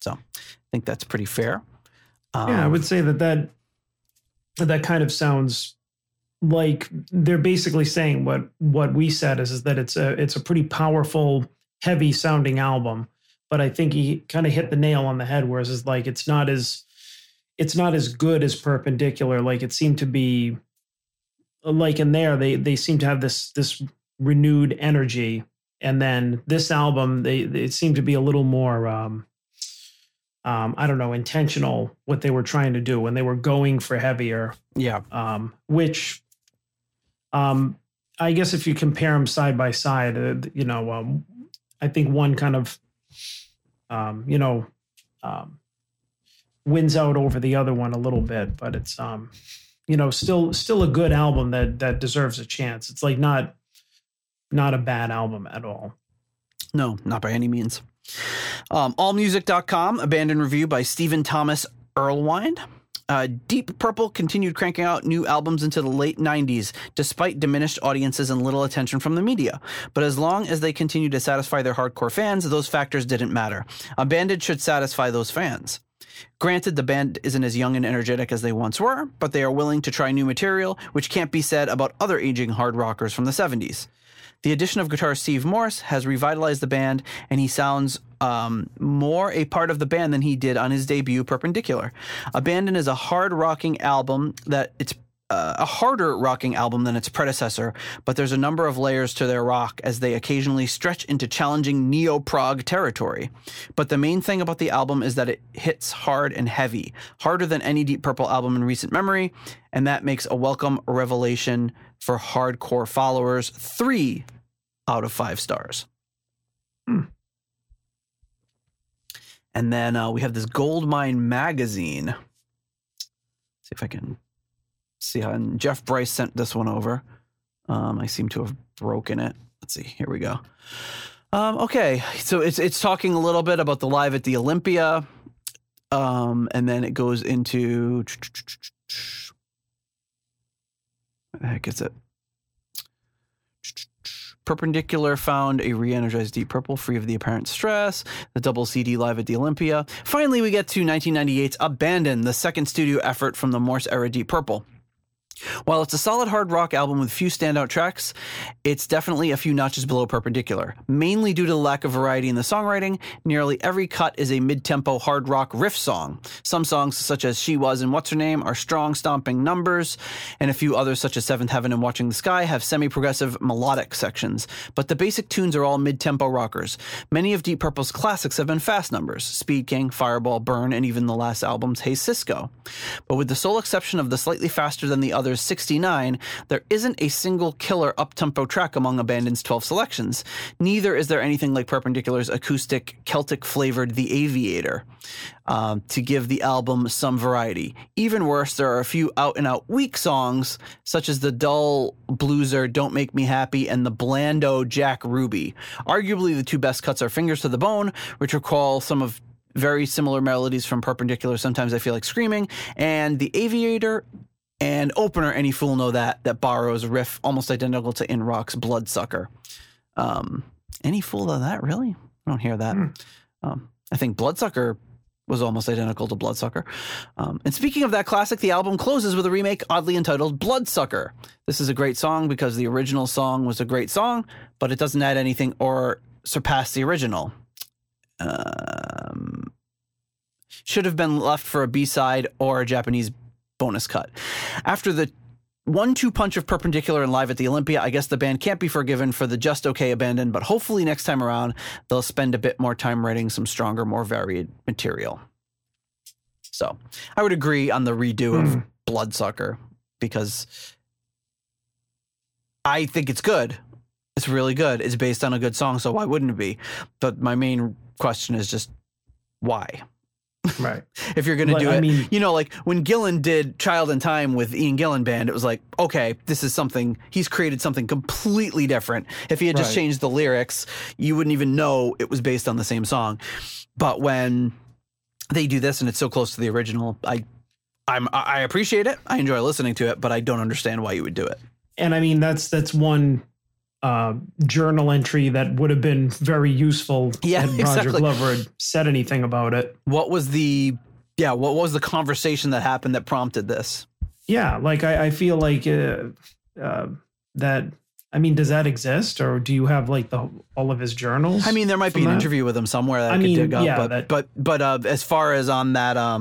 So I think that's pretty fair. Yeah, I would say that kind of sounds like they're basically saying what we said is that it's a pretty powerful, heavy sounding album. But I think he kind of hit the nail on the head, whereas it's like it's not as good as Perpendicular. Like it seemed to be like in there, they seem to have this renewed energy. And then this album, it seemed to be a little more intentional what they were trying to do when they were going for heavier. Yeah. Which I guess if you compare them side by side, I think one kind of, wins out over the other one a little bit, but it's, still a good album that deserves a chance. It's like not a bad album at all. No, not by any means. Allmusic.com, Abandon review by Stephen Thomas Erlewine. Deep Purple continued cranking out new albums into the late 90s, despite diminished audiences and little attention from the media. But as long as they continued to satisfy their hardcore fans, those factors didn't matter. Abandon should satisfy those fans. Granted, the band isn't as young and energetic as they once were, but they are willing to try new material, which can't be said about other aging hard rockers from the 70s. The addition of guitarist Steve Morris has revitalized the band, and he sounds more a part of the band than he did on his debut, Perpendicular. Abandon is a harder rocking album than its predecessor, but there's a number of layers to their rock as they occasionally stretch into challenging neo-prog territory. But the main thing about the album is that it hits hard and heavy, harder than any Deep Purple album in recent memory, and that makes a welcome revelation for hardcore followers. 3 out of 5 stars. And then we have this Goldmine magazine. Let's see if I can see how. And Jeff Bryce sent this one over. I seem to have broken it. Let's see. Here we go. Okay, so it's talking a little bit about the live at the Olympia, and then it goes into. What the heck is it? Perpendicular found a re-energized Deep Purple free of the apparent stress. The double CD live at the Olympia. Finally, we get to 1998's Abandon, the second studio effort from the Morse-era Deep Purple. While it's a solid hard rock album with few standout tracks, it's definitely a few notches below Perpendicular, mainly due to the lack of variety in the songwriting. Nearly every cut is a mid-tempo hard rock riff song. Some songs, such as She Was and What's Her Name, are strong, stomping numbers, and a few others, such as Seventh Heaven and Watching the Sky, have semi-progressive melodic sections. But the basic tunes are all mid-tempo rockers. Many of Deep Purple's classics have been fast numbers, Speed King, Fireball, Burn, and even the last album's Hey Cisco. But with the sole exception of the slightly faster than the others 69, there isn't a single killer up-tempo track among Abandon's 12 selections. Neither is there anything like Perpendicular's acoustic, Celtic-flavored The Aviator to give the album some variety. Even worse, there are a few out-and-out weak songs, such as the dull blueser Don't Make Me Happy and the blando Jack Ruby. Arguably, the two best cuts are Fingers to the Bone, which recall some of very similar melodies from Perpendicular, Sometimes I Feel Like Screaming, and The Aviator, and opener Any Fool Know That, that borrows a riff almost identical to In Rock's Bloodsucker. Any Fool Know That, really? I don't hear that. I think Bloodsucker was almost identical to Bloodsucker. And speaking of that classic, the album closes with a remake oddly entitled Bloodsucker. This is a great song because the original song was a great song, but it doesn't add anything or surpass the original. Should have been left for a B-side or a Japanese bonus cut. After the 1-2 punch of Perpendicular and Live at the Olympia, I guess the band can't be forgiven for the just okay Abandon, but hopefully next time around they'll spend a bit more time writing some stronger, more varied material. So I would agree on the redo of Bloodsucker because I think it's good. It's really good. It's based on a good song, so why wouldn't it be? But my main question is just why? Right. If you're going to do it. I mean, you know, like when Gillan did Child in Time with Ian Gillan Band, it was like, okay, this is something, he's created something completely different. If he had just changed the lyrics, you wouldn't even know it was based on the same song. But when they do this and it's so close to the original, I appreciate it. I enjoy listening to it, but I don't understand why you would do it. And I mean, that's one journal entry that would have been very useful had Roger Glover had said anything about it. What was the what was the conversation that happened that prompted this? Yeah, like I feel like that. I mean, does that exist, or do you have like all of his journals? I mean, there might be an interview with him somewhere that I could dig up. Yeah, but as far as on that, I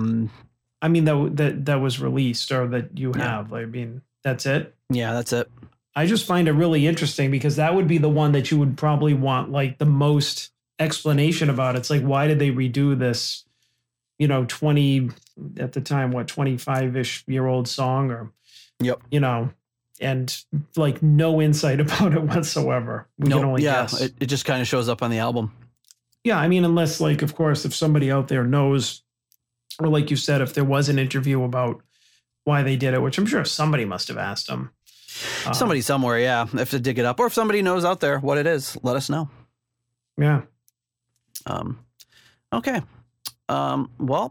mean that was released or that you have. I mean, that's it. Yeah, that's it. I just find it really interesting because that would be the one that you would probably want like the most explanation about. It's like, why did they redo this, 25-ish year old song or, and like no insight about it whatsoever. We can only guess. It just kind of shows up on the album. Yeah. I mean, unless like, of course, if somebody out there knows, or like you said, if there was an interview about why they did it, which I'm sure somebody must have asked them. Somebody somewhere, I have to dig it up. Or if somebody knows out there what it is, let us know. Yeah. Okay. Well,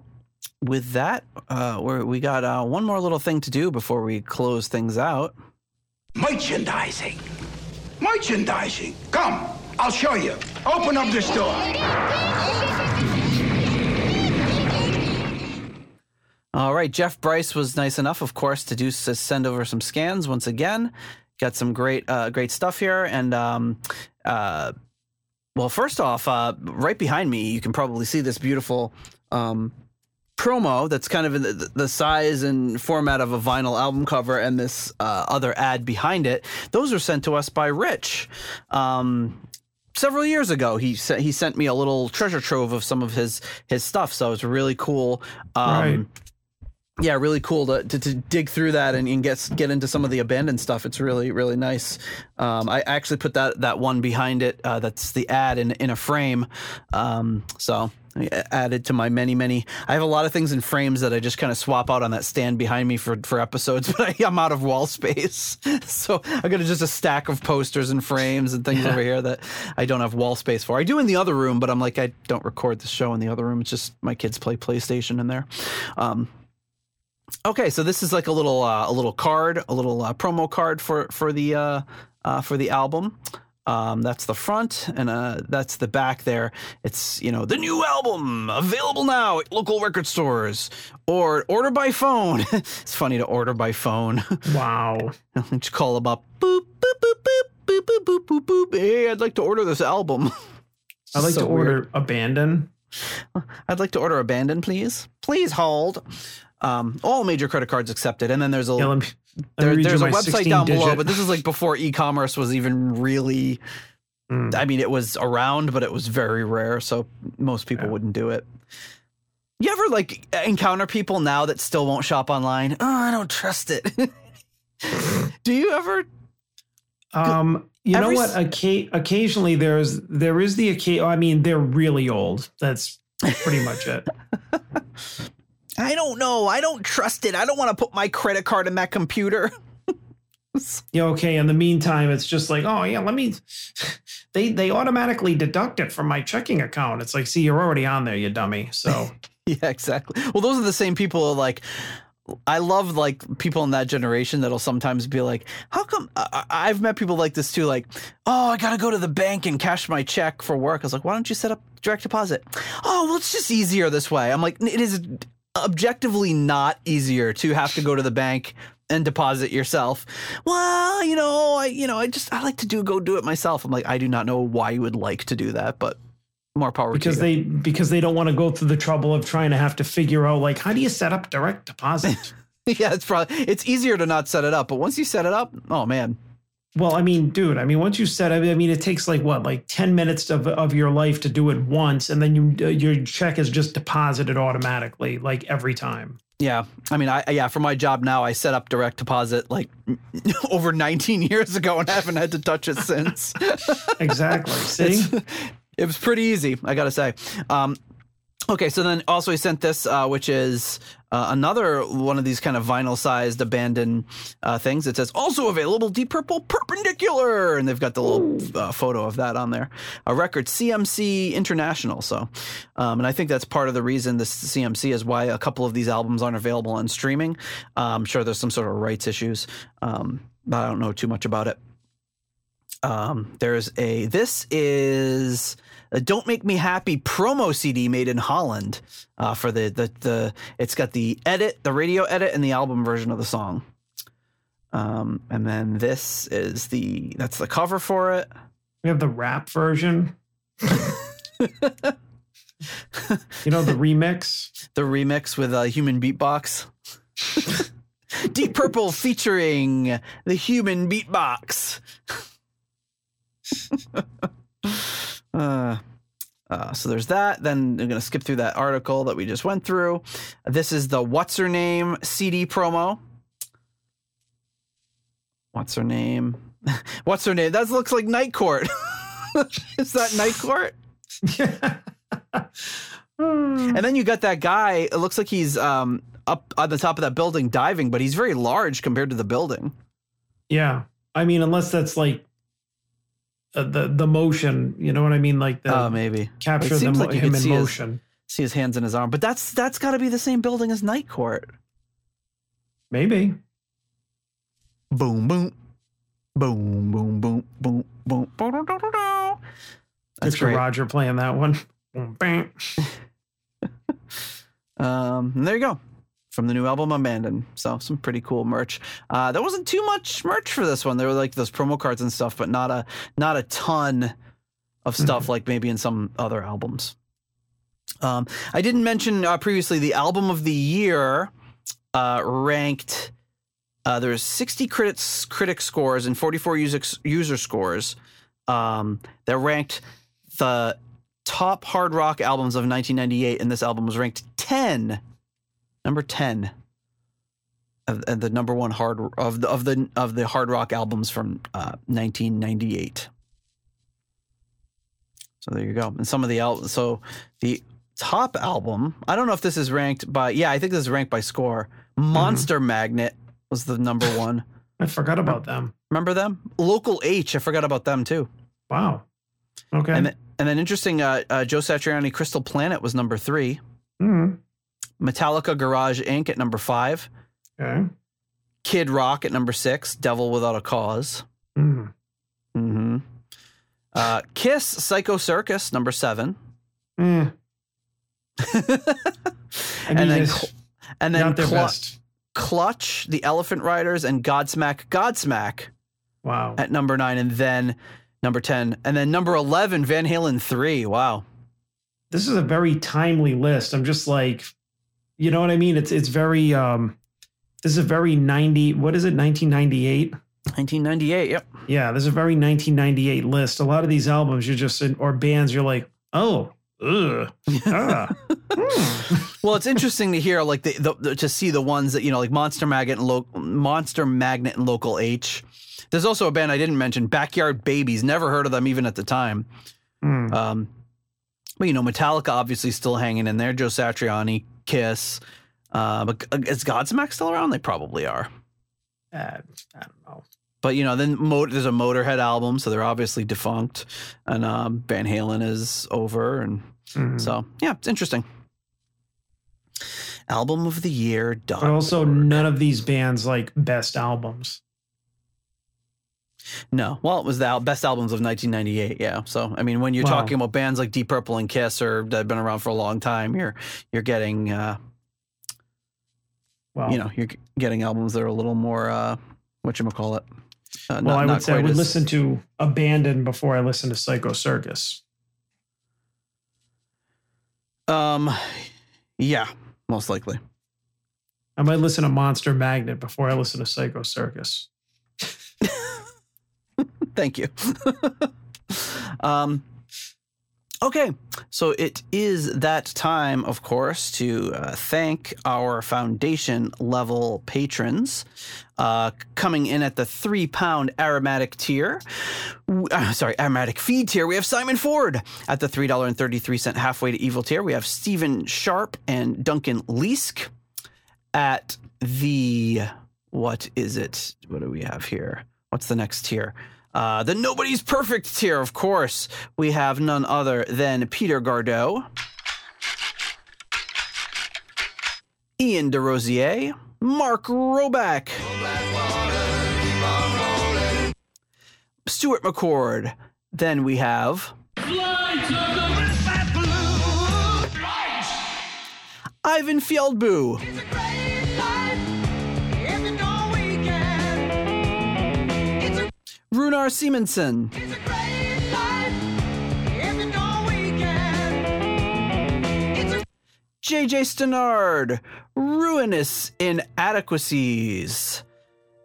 with that, we got one more little thing to do before we close things out. Merchandising. Come, I'll show you. Open up this door. All right, Jeff Bryce was nice enough, of course, to send over some scans once again. Got some great stuff here. And, well, first off, right behind me, you can probably see this beautiful promo that's kind of in the size and format of a vinyl album cover and this other ad behind it. Those were sent to us by Rich. Several years ago, he sent me a little treasure trove of some of his stuff, so it's really cool. Right. Yeah, really cool to dig through that and get into some of the Abandon stuff. It's really, really nice. I actually put that one behind it. That's the ad in a frame. So I added to my many. I have a lot of things in frames that I just kind of swap out on that stand behind me for episodes, but I'm out of wall space. So I've got just a stack of posters and frames and things over here that I don't have wall space for. I do in the other room, but I'm like, I don't record the show in the other room. It's just my kids play PlayStation in there. Okay, so this is like a little promo card for the album. That's the front, and that's the back. There, it's the new album available now at local record stores or order by phone. It's funny to order by phone. Wow, just call them up. Boop boop boop boop boop boop boop boop. Hey, I'd like to order this album. I'd like to order Abandon. I'd like to order Abandon, please. Please hold. All major credit cards accepted, and then there's there's a website down below, but this is like before e-commerce was even really. I mean, it was around, but it was very rare, so most people wouldn't do it. You ever like encounter people now that still won't shop online? Oh, I don't trust it. Do you ever? You know what? Occasionally, there is the occasion. I mean, they're really old. That's pretty much it. I don't know. I don't trust it. I don't want to put my credit card in that computer. Yeah, okay. In the meantime, it's just like, oh yeah, let me. They automatically deduct it from my checking account. It's like, see, you're already on there, you dummy. So yeah, exactly. Well, those are the same people. Like, I love like people in that generation that'll sometimes be like, how come? I've met people like this too. Like, oh, I gotta go to the bank and cash my check for work. I was like, why don't you set up direct deposit? Oh, well, it's just easier this way. I'm like, it is objectively not easier to have to go to the bank and deposit yourself. Well, I like to go do it myself. I'm like, I do not know why you would like to do that, but more power to you. Because they don't want to go through the trouble of trying to have to figure out, like, how do you set up direct deposit? Yeah, it's easier to not set it up, but once you set it up, oh man. Well, I mean, dude, once you set it, it takes like what, like 10 minutes of your life to do it once. And then your check is just deposited automatically, like every time. Yeah. For my job now, I set up direct deposit like over 19 years ago and haven't had to touch it since. Exactly. See? It was pretty easy, I got to say. Okay. So then also he sent this, which is another one of these kind of vinyl-sized Abandon things. It says, also available, Deep Purple Perpendicular. And they've got the little photo of that on there. A record, CMC International. So, and I think that's part of the reason this CMC is why a couple of these albums aren't available on streaming. I'm sure there's some sort of rights issues, but I don't know too much about it. This is a Don't Make Me Happy promo CD made in Holland for the it's got the edit, the radio edit, and the album version of the song. And then this is that's the cover for it. We have the rap version. The remix. The remix with a human beatbox. Deep Purple featuring the human beatbox. So there's that. Then I'm going to skip through that article that we just went through. This is the What's Her Name CD promo. What's her name? What's her name? That looks like Night Court. Is that Night Court? And then you got that guy. It looks like he's up on the top of that building diving, but he's very large compared to the building. Yeah. Unless that's like the motion, you know what I mean? Like maybe capture them like him in motion. See his hands in his arm, but that's got to be the same building as Night Court. Maybe. Boom, boom, boom, boom, boom, boom, boom, boom. That's great. Roger playing that one. And there you go. From the new album Abandon. So some pretty cool merch. There wasn't too much merch for this one. There were like those promo cards and stuff, but not a ton of stuff like maybe in some other albums. I didn't mention previously the album of the year ranked. There's 60 critic scores and 44 user scores. That ranked the top hard rock albums of 1998, and this album was ranked number 10 of the number one hard of the hard rock albums from 1998. So there you go. And some of the albums. So the top album, I don't know if this is ranked by. Yeah, I think this is ranked by score. Monster Magnet was the number one. I forgot about them. Remember them? Local H. I forgot about them too. Wow. Okay. And then interesting. Joe Satriani, Crystal Planet was number 3. Hmm. Metallica Garage Inc. at number 5. Okay. Kid Rock at number 6. Devil Without a Cause. Kiss, Psycho Circus, number 7. And then Clutch, The Elephant Riders, and Godsmack. Wow. At number 9, and then number 10, and then number 11, Van Halen 3. Wow. This is a very timely list. I'm just like, you know what I mean? It's very, this is a very 1998? 1998, yep. Yeah, this is a very 1998 list. A lot of these albums, or bands, you're like, oh, ugh. Ah. Well, it's interesting to hear like to see the ones that, you know, like Monster Magnet and Local H. There's also a band I didn't mention, Backyard Babies. Never heard of them even at the time. Mm. But, you know, Metallica obviously still hanging in there. Joe Satriani, Kiss. But is Godsmack still around? They probably are. I don't know. But, you know, then there's a Motorhead album, so they're obviously defunct. And Van Halen is over. And so, yeah, it's interesting. Album of the year. Also, none of these bands like best albums. No. Well, it was the best albums of 1998, yeah. So, I mean, when you're talking about bands like Deep Purple and Kiss or that have been around for a long time, you're getting, you're getting albums that are a little more, whatchamacallit. I would listen to Abandon before I listen to Psycho Circus. Yeah, most likely. I might listen to Monster Magnet before I listen to Psycho Circus. Thank you. Okay, so it is that time, of course, to thank our foundation-level patrons coming in at the £3 aromatic tier. Aromatic fee tier. We have Simon Ford at the $3.33 halfway to evil tier. We have Stephen Sharp and Duncan Leask at the – what is it? What do we have here? What's the next tier? The Nobody's Perfect tier, of course. We have none other than Peter Gardeau, Ian DeRosier, Mark Roback, Stuart McCord. Then we have Ivan Fjeldbu. Runar Simonson, JJ Stenard, Ruinous Inadequacies,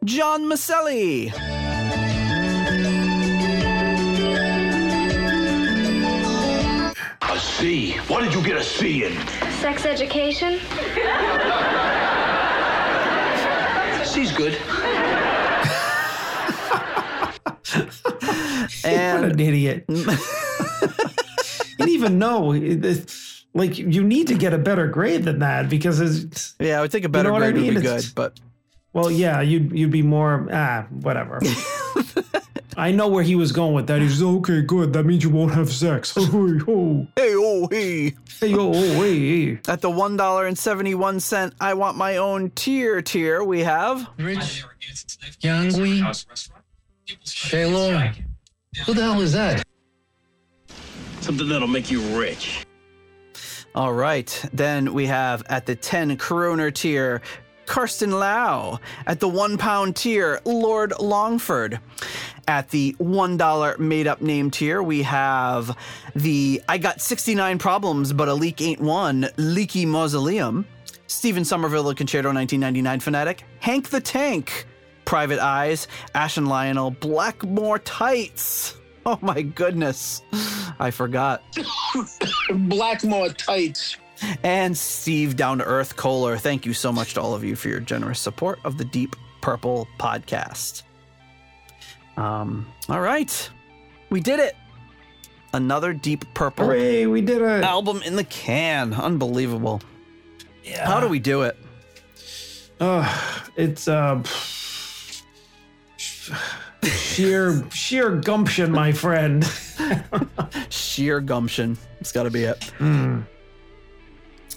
John Maselli, a C. What did you get a C in? Sex education. C's good. And what an idiot. And even though, like, you need to get a better grade than that because it's... Yeah, I would think a better grade would be good, but... Well, yeah, you'd be more, whatever. I know where he was going with that. He's, okay, good, that means you won't have sex. Hey, oh, hey. At the $1.71 I want my own tier, we have... Rich, Young, Shaylor. Who the hell is that? Something that'll make you rich. All right. Then we have at the 10 kroner tier, Karsten Lau. At the £1 tier, Lord Longford. At the $1 made-up name tier, we have the I Got 69 Problems, But a Leak Ain't One, Leaky Mausoleum. Stephen Somerville, the Concerto 1999 Fanatic. Hank the Tank. Private Eyes, Ash and Lionel, Blackmore Tights. Oh my goodness, I forgot. Blackmore Tights. And Steve Down to Earth Kohler. Thank you so much to all of you for your generous support of the Deep Purple podcast. All right, we did it. Another Deep Purple. Hooray, we did it. Album in the can. Unbelievable. Yeah. How do we do it? Sheer gumption, my friend. Sheer gumption. It's got to be it. Mm.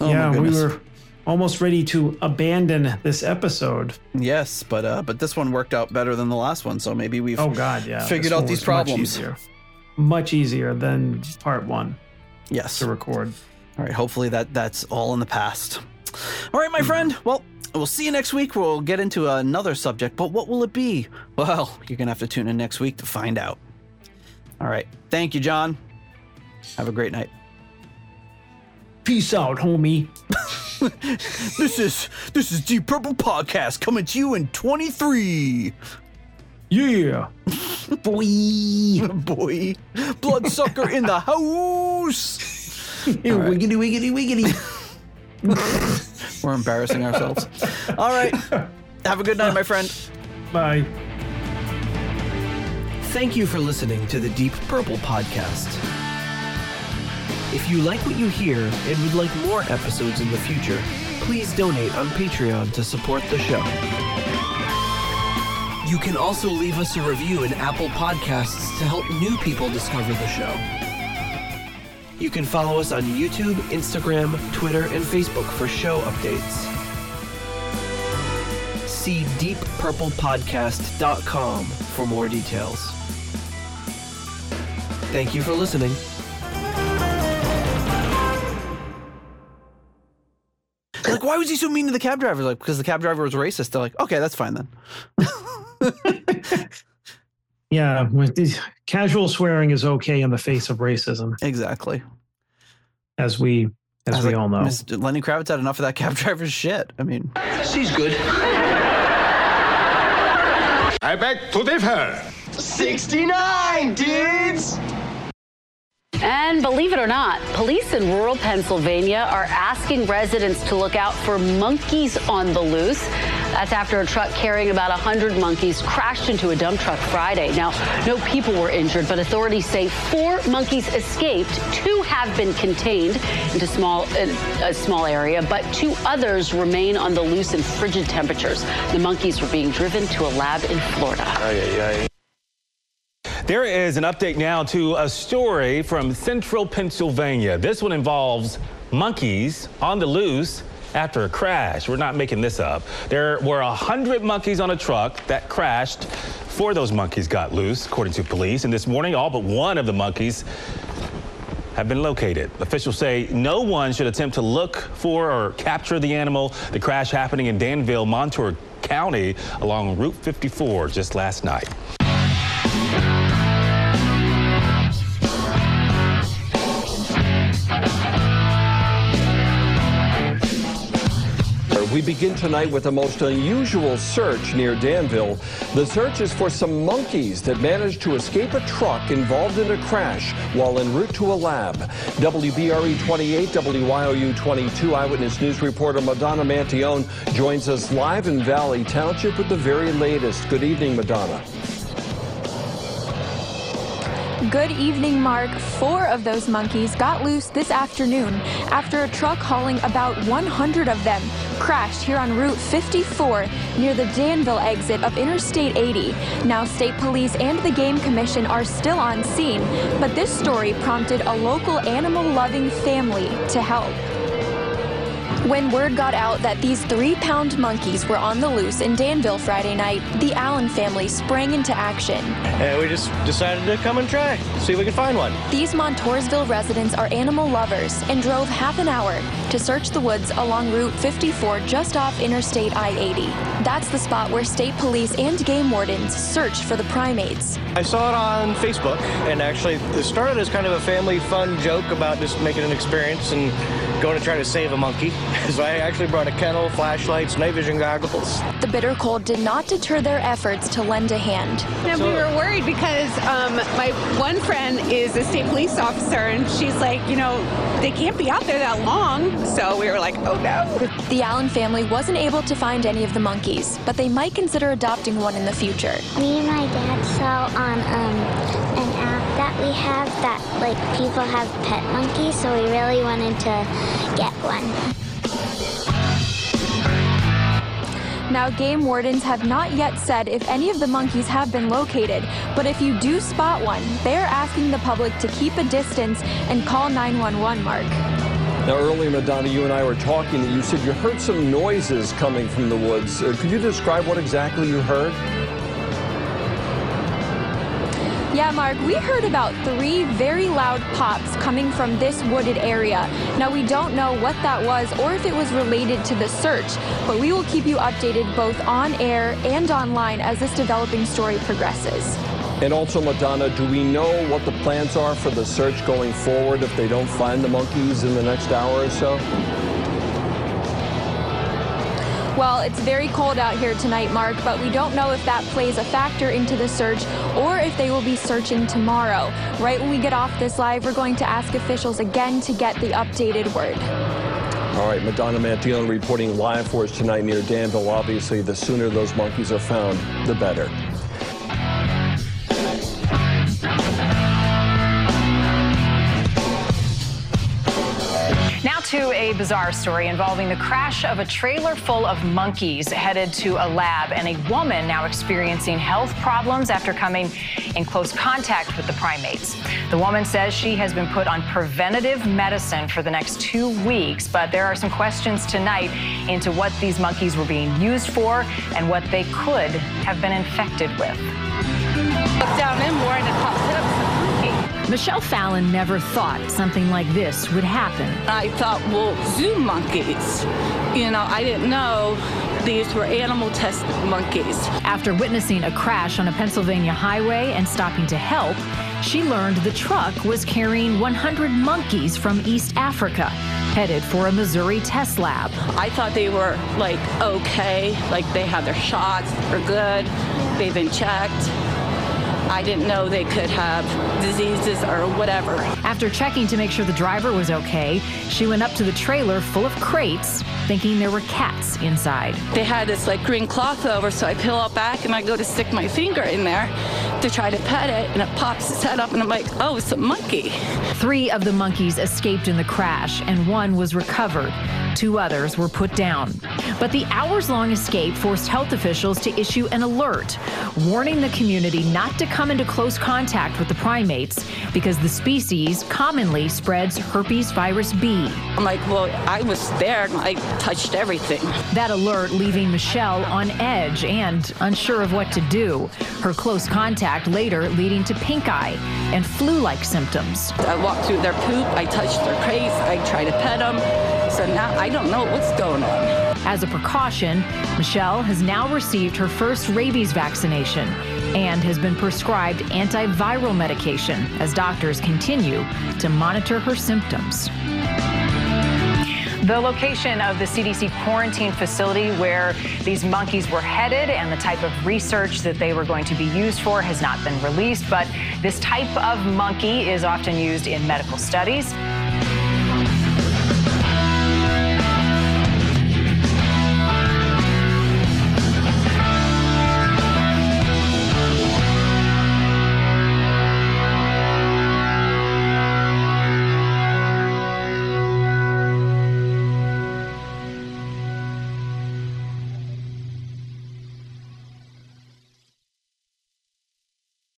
Oh, yeah, we were almost ready to abandon this episode. Yes, but this one worked out better than the last one, so maybe we've figured out these problems. Much easier than part one. Yes, to record. All right, hopefully that's all in the past. All right, my friend. Well, we'll see you next week. We'll get into another subject, but what will it be? Well, you're going to have to tune in next week to find out. All right. Thank you, John. Have a great night. Peace out, homie. This is Deep Purple Podcast coming to you in 23. Yeah. Boy. Bloodsucker in the house. Wiggity, wiggity, wiggity. We're embarrassing ourselves. All right. Have a good night, my friend. Bye. Thank you for listening to the Deep Purple Podcast. If you like what you hear and would like more episodes in the future, please donate on Patreon to support the show. You can also leave us a review in Apple Podcasts to help new people discover the show. You can follow us on YouTube, Instagram, Twitter, and Facebook for show updates. See deeppurplepodcast.com for more details. Thank you for listening. Like, why was he so mean to the cab driver? Like, because the cab driver was racist. They're like, okay, that's fine then. Yeah, casual swearing is okay in the face of racism. Exactly. As we all know. Lenny Kravitz had enough of that cab driver's shit. I mean, she's good. I beg to differ. 69, dudes! And believe it or not, police in rural Pennsylvania are asking residents to look out for monkeys on the loose. That's after a truck carrying about 100 monkeys crashed into a dump truck Friday. Now, no people were injured, but authorities say 4 monkeys escaped. 2 have been contained into a small area, but 2 others remain on the loose in frigid temperatures. The monkeys were being driven to a lab in Florida. There is an update now to a story from central Pennsylvania. This one involves monkeys on the loose after a crash. We're not making this up. There were 100 monkeys on a truck that crashed. 4 of those monkeys got loose, according to police. And this morning, all but one of the monkeys have been located. Officials say no one should attempt to look for or capture the animal. The crash happening in Danville, Montour County, along Route 54 just last night. We begin tonight with the most unusual search near Danville. The search is for some monkeys that managed to escape a truck involved in a crash while en route to a lab. WBRE 28, WYOU 22 Eyewitness News reporter Madonna Mantione joins us live in Valley Township with the very latest. Good evening, Madonna. Good evening, Mark. 4 of those monkeys got loose this afternoon after a truck hauling about 100 of them crashed here on Route 54 near the Danville exit of Interstate 80. Now, state police and the Game Commission are still on scene, but this story prompted a local animal-loving family to help. When word got out that these 3-pound monkeys were on the loose in Danville Friday night, the Allen family sprang into action. And we just decided to come and try, see if we could find one. These Montoursville residents are animal lovers and drove half an hour to search the woods along Route 54 just off Interstate I-80. That's the spot where state police and game wardens search for the primates. I saw it on Facebook, and actually it started as kind of a family fun joke about just making an experience and going to try to save a monkey. So I actually brought a kennel, flashlights, night vision goggles. The bitter cold did not deter their efforts to lend a hand. And we were worried because my one friend is a state police officer, and she's like, you know, they can't be out there that long. So we were like, oh no. The Allen family wasn't able to find any of the monkeys, but they might consider adopting one in the future. Me and my dad saw on an app that we have that like people have pet monkeys, so we really wanted to get one. Now, game wardens have not yet said if any of the monkeys have been located, but if you do spot one, they're asking the public to keep a distance and call 911, Mark. Now, earlier, Madonna, you and I were talking, and you said you heard some noises coming from the woods. Could you describe what exactly you heard? Yeah, Mark, we heard about 3 very loud pops coming from this wooded area. Now, we don't know what that was or if it was related to the search, but we will keep you updated both on air and online as this developing story progresses. And also, Madonna, do we know what the plans are for the search going forward if they don't find the monkeys in the next hour or so? Well, it's very cold out here tonight, Mark, but we don't know if that plays a factor into the search or if they will be searching tomorrow. Right when we get off this live, we're going to ask officials again to get the updated word. All right, Madonna Mantillon reporting live for us tonight near Danville. Obviously, the sooner those monkeys are found, the better. To a bizarre story involving the crash of a trailer full of monkeys headed to a lab, and a woman now experiencing health problems after coming in close contact with the primates. The woman says she has been put on preventative medicine for the next 2 weeks, but there are some questions tonight into what these monkeys were being used for and what they could have been infected with. Look down in more and it popped up. Michelle Fallon never thought something like this would happen. I thought, well, zoo monkeys. You know, I didn't know these were animal test monkeys. After witnessing a crash on a Pennsylvania highway and stopping to help, she learned the truck was carrying 100 monkeys from East Africa, headed for a Missouri test lab. I thought they were, like, okay, like they had their shots, they're good, they've been checked. I didn't know they could have diseases or whatever. After checking to make sure the driver was okay, she went up to the trailer full of crates, thinking there were cats inside. They had this like green cloth over, so I peel it back and I go to stick my finger in there to try to pet it, and it pops its head up and I'm like, oh, it's a monkey. 3 of the monkeys escaped in the crash and 1 was recovered. 2 others were put down. But the hours-long escape forced health officials to issue an alert, warning the community not to come into close contact with the primates because the species commonly spreads herpes virus B. I'm like, well, I was there and I touched everything. That alert leaving Michelle on edge and unsure of what to do. Her close contact later leading to pink eye and flu-like symptoms. I walked through their poop, I touched their crates, I tried to pet them, so now I don't know what's going on. As a precaution, Michelle has now received her first rabies vaccination and has been prescribed antiviral medication as doctors continue to monitor her symptoms. The location of the CDC quarantine facility where these monkeys were headed and the type of research that they were going to be used for has not been released, but this type of monkey is often used in medical studies.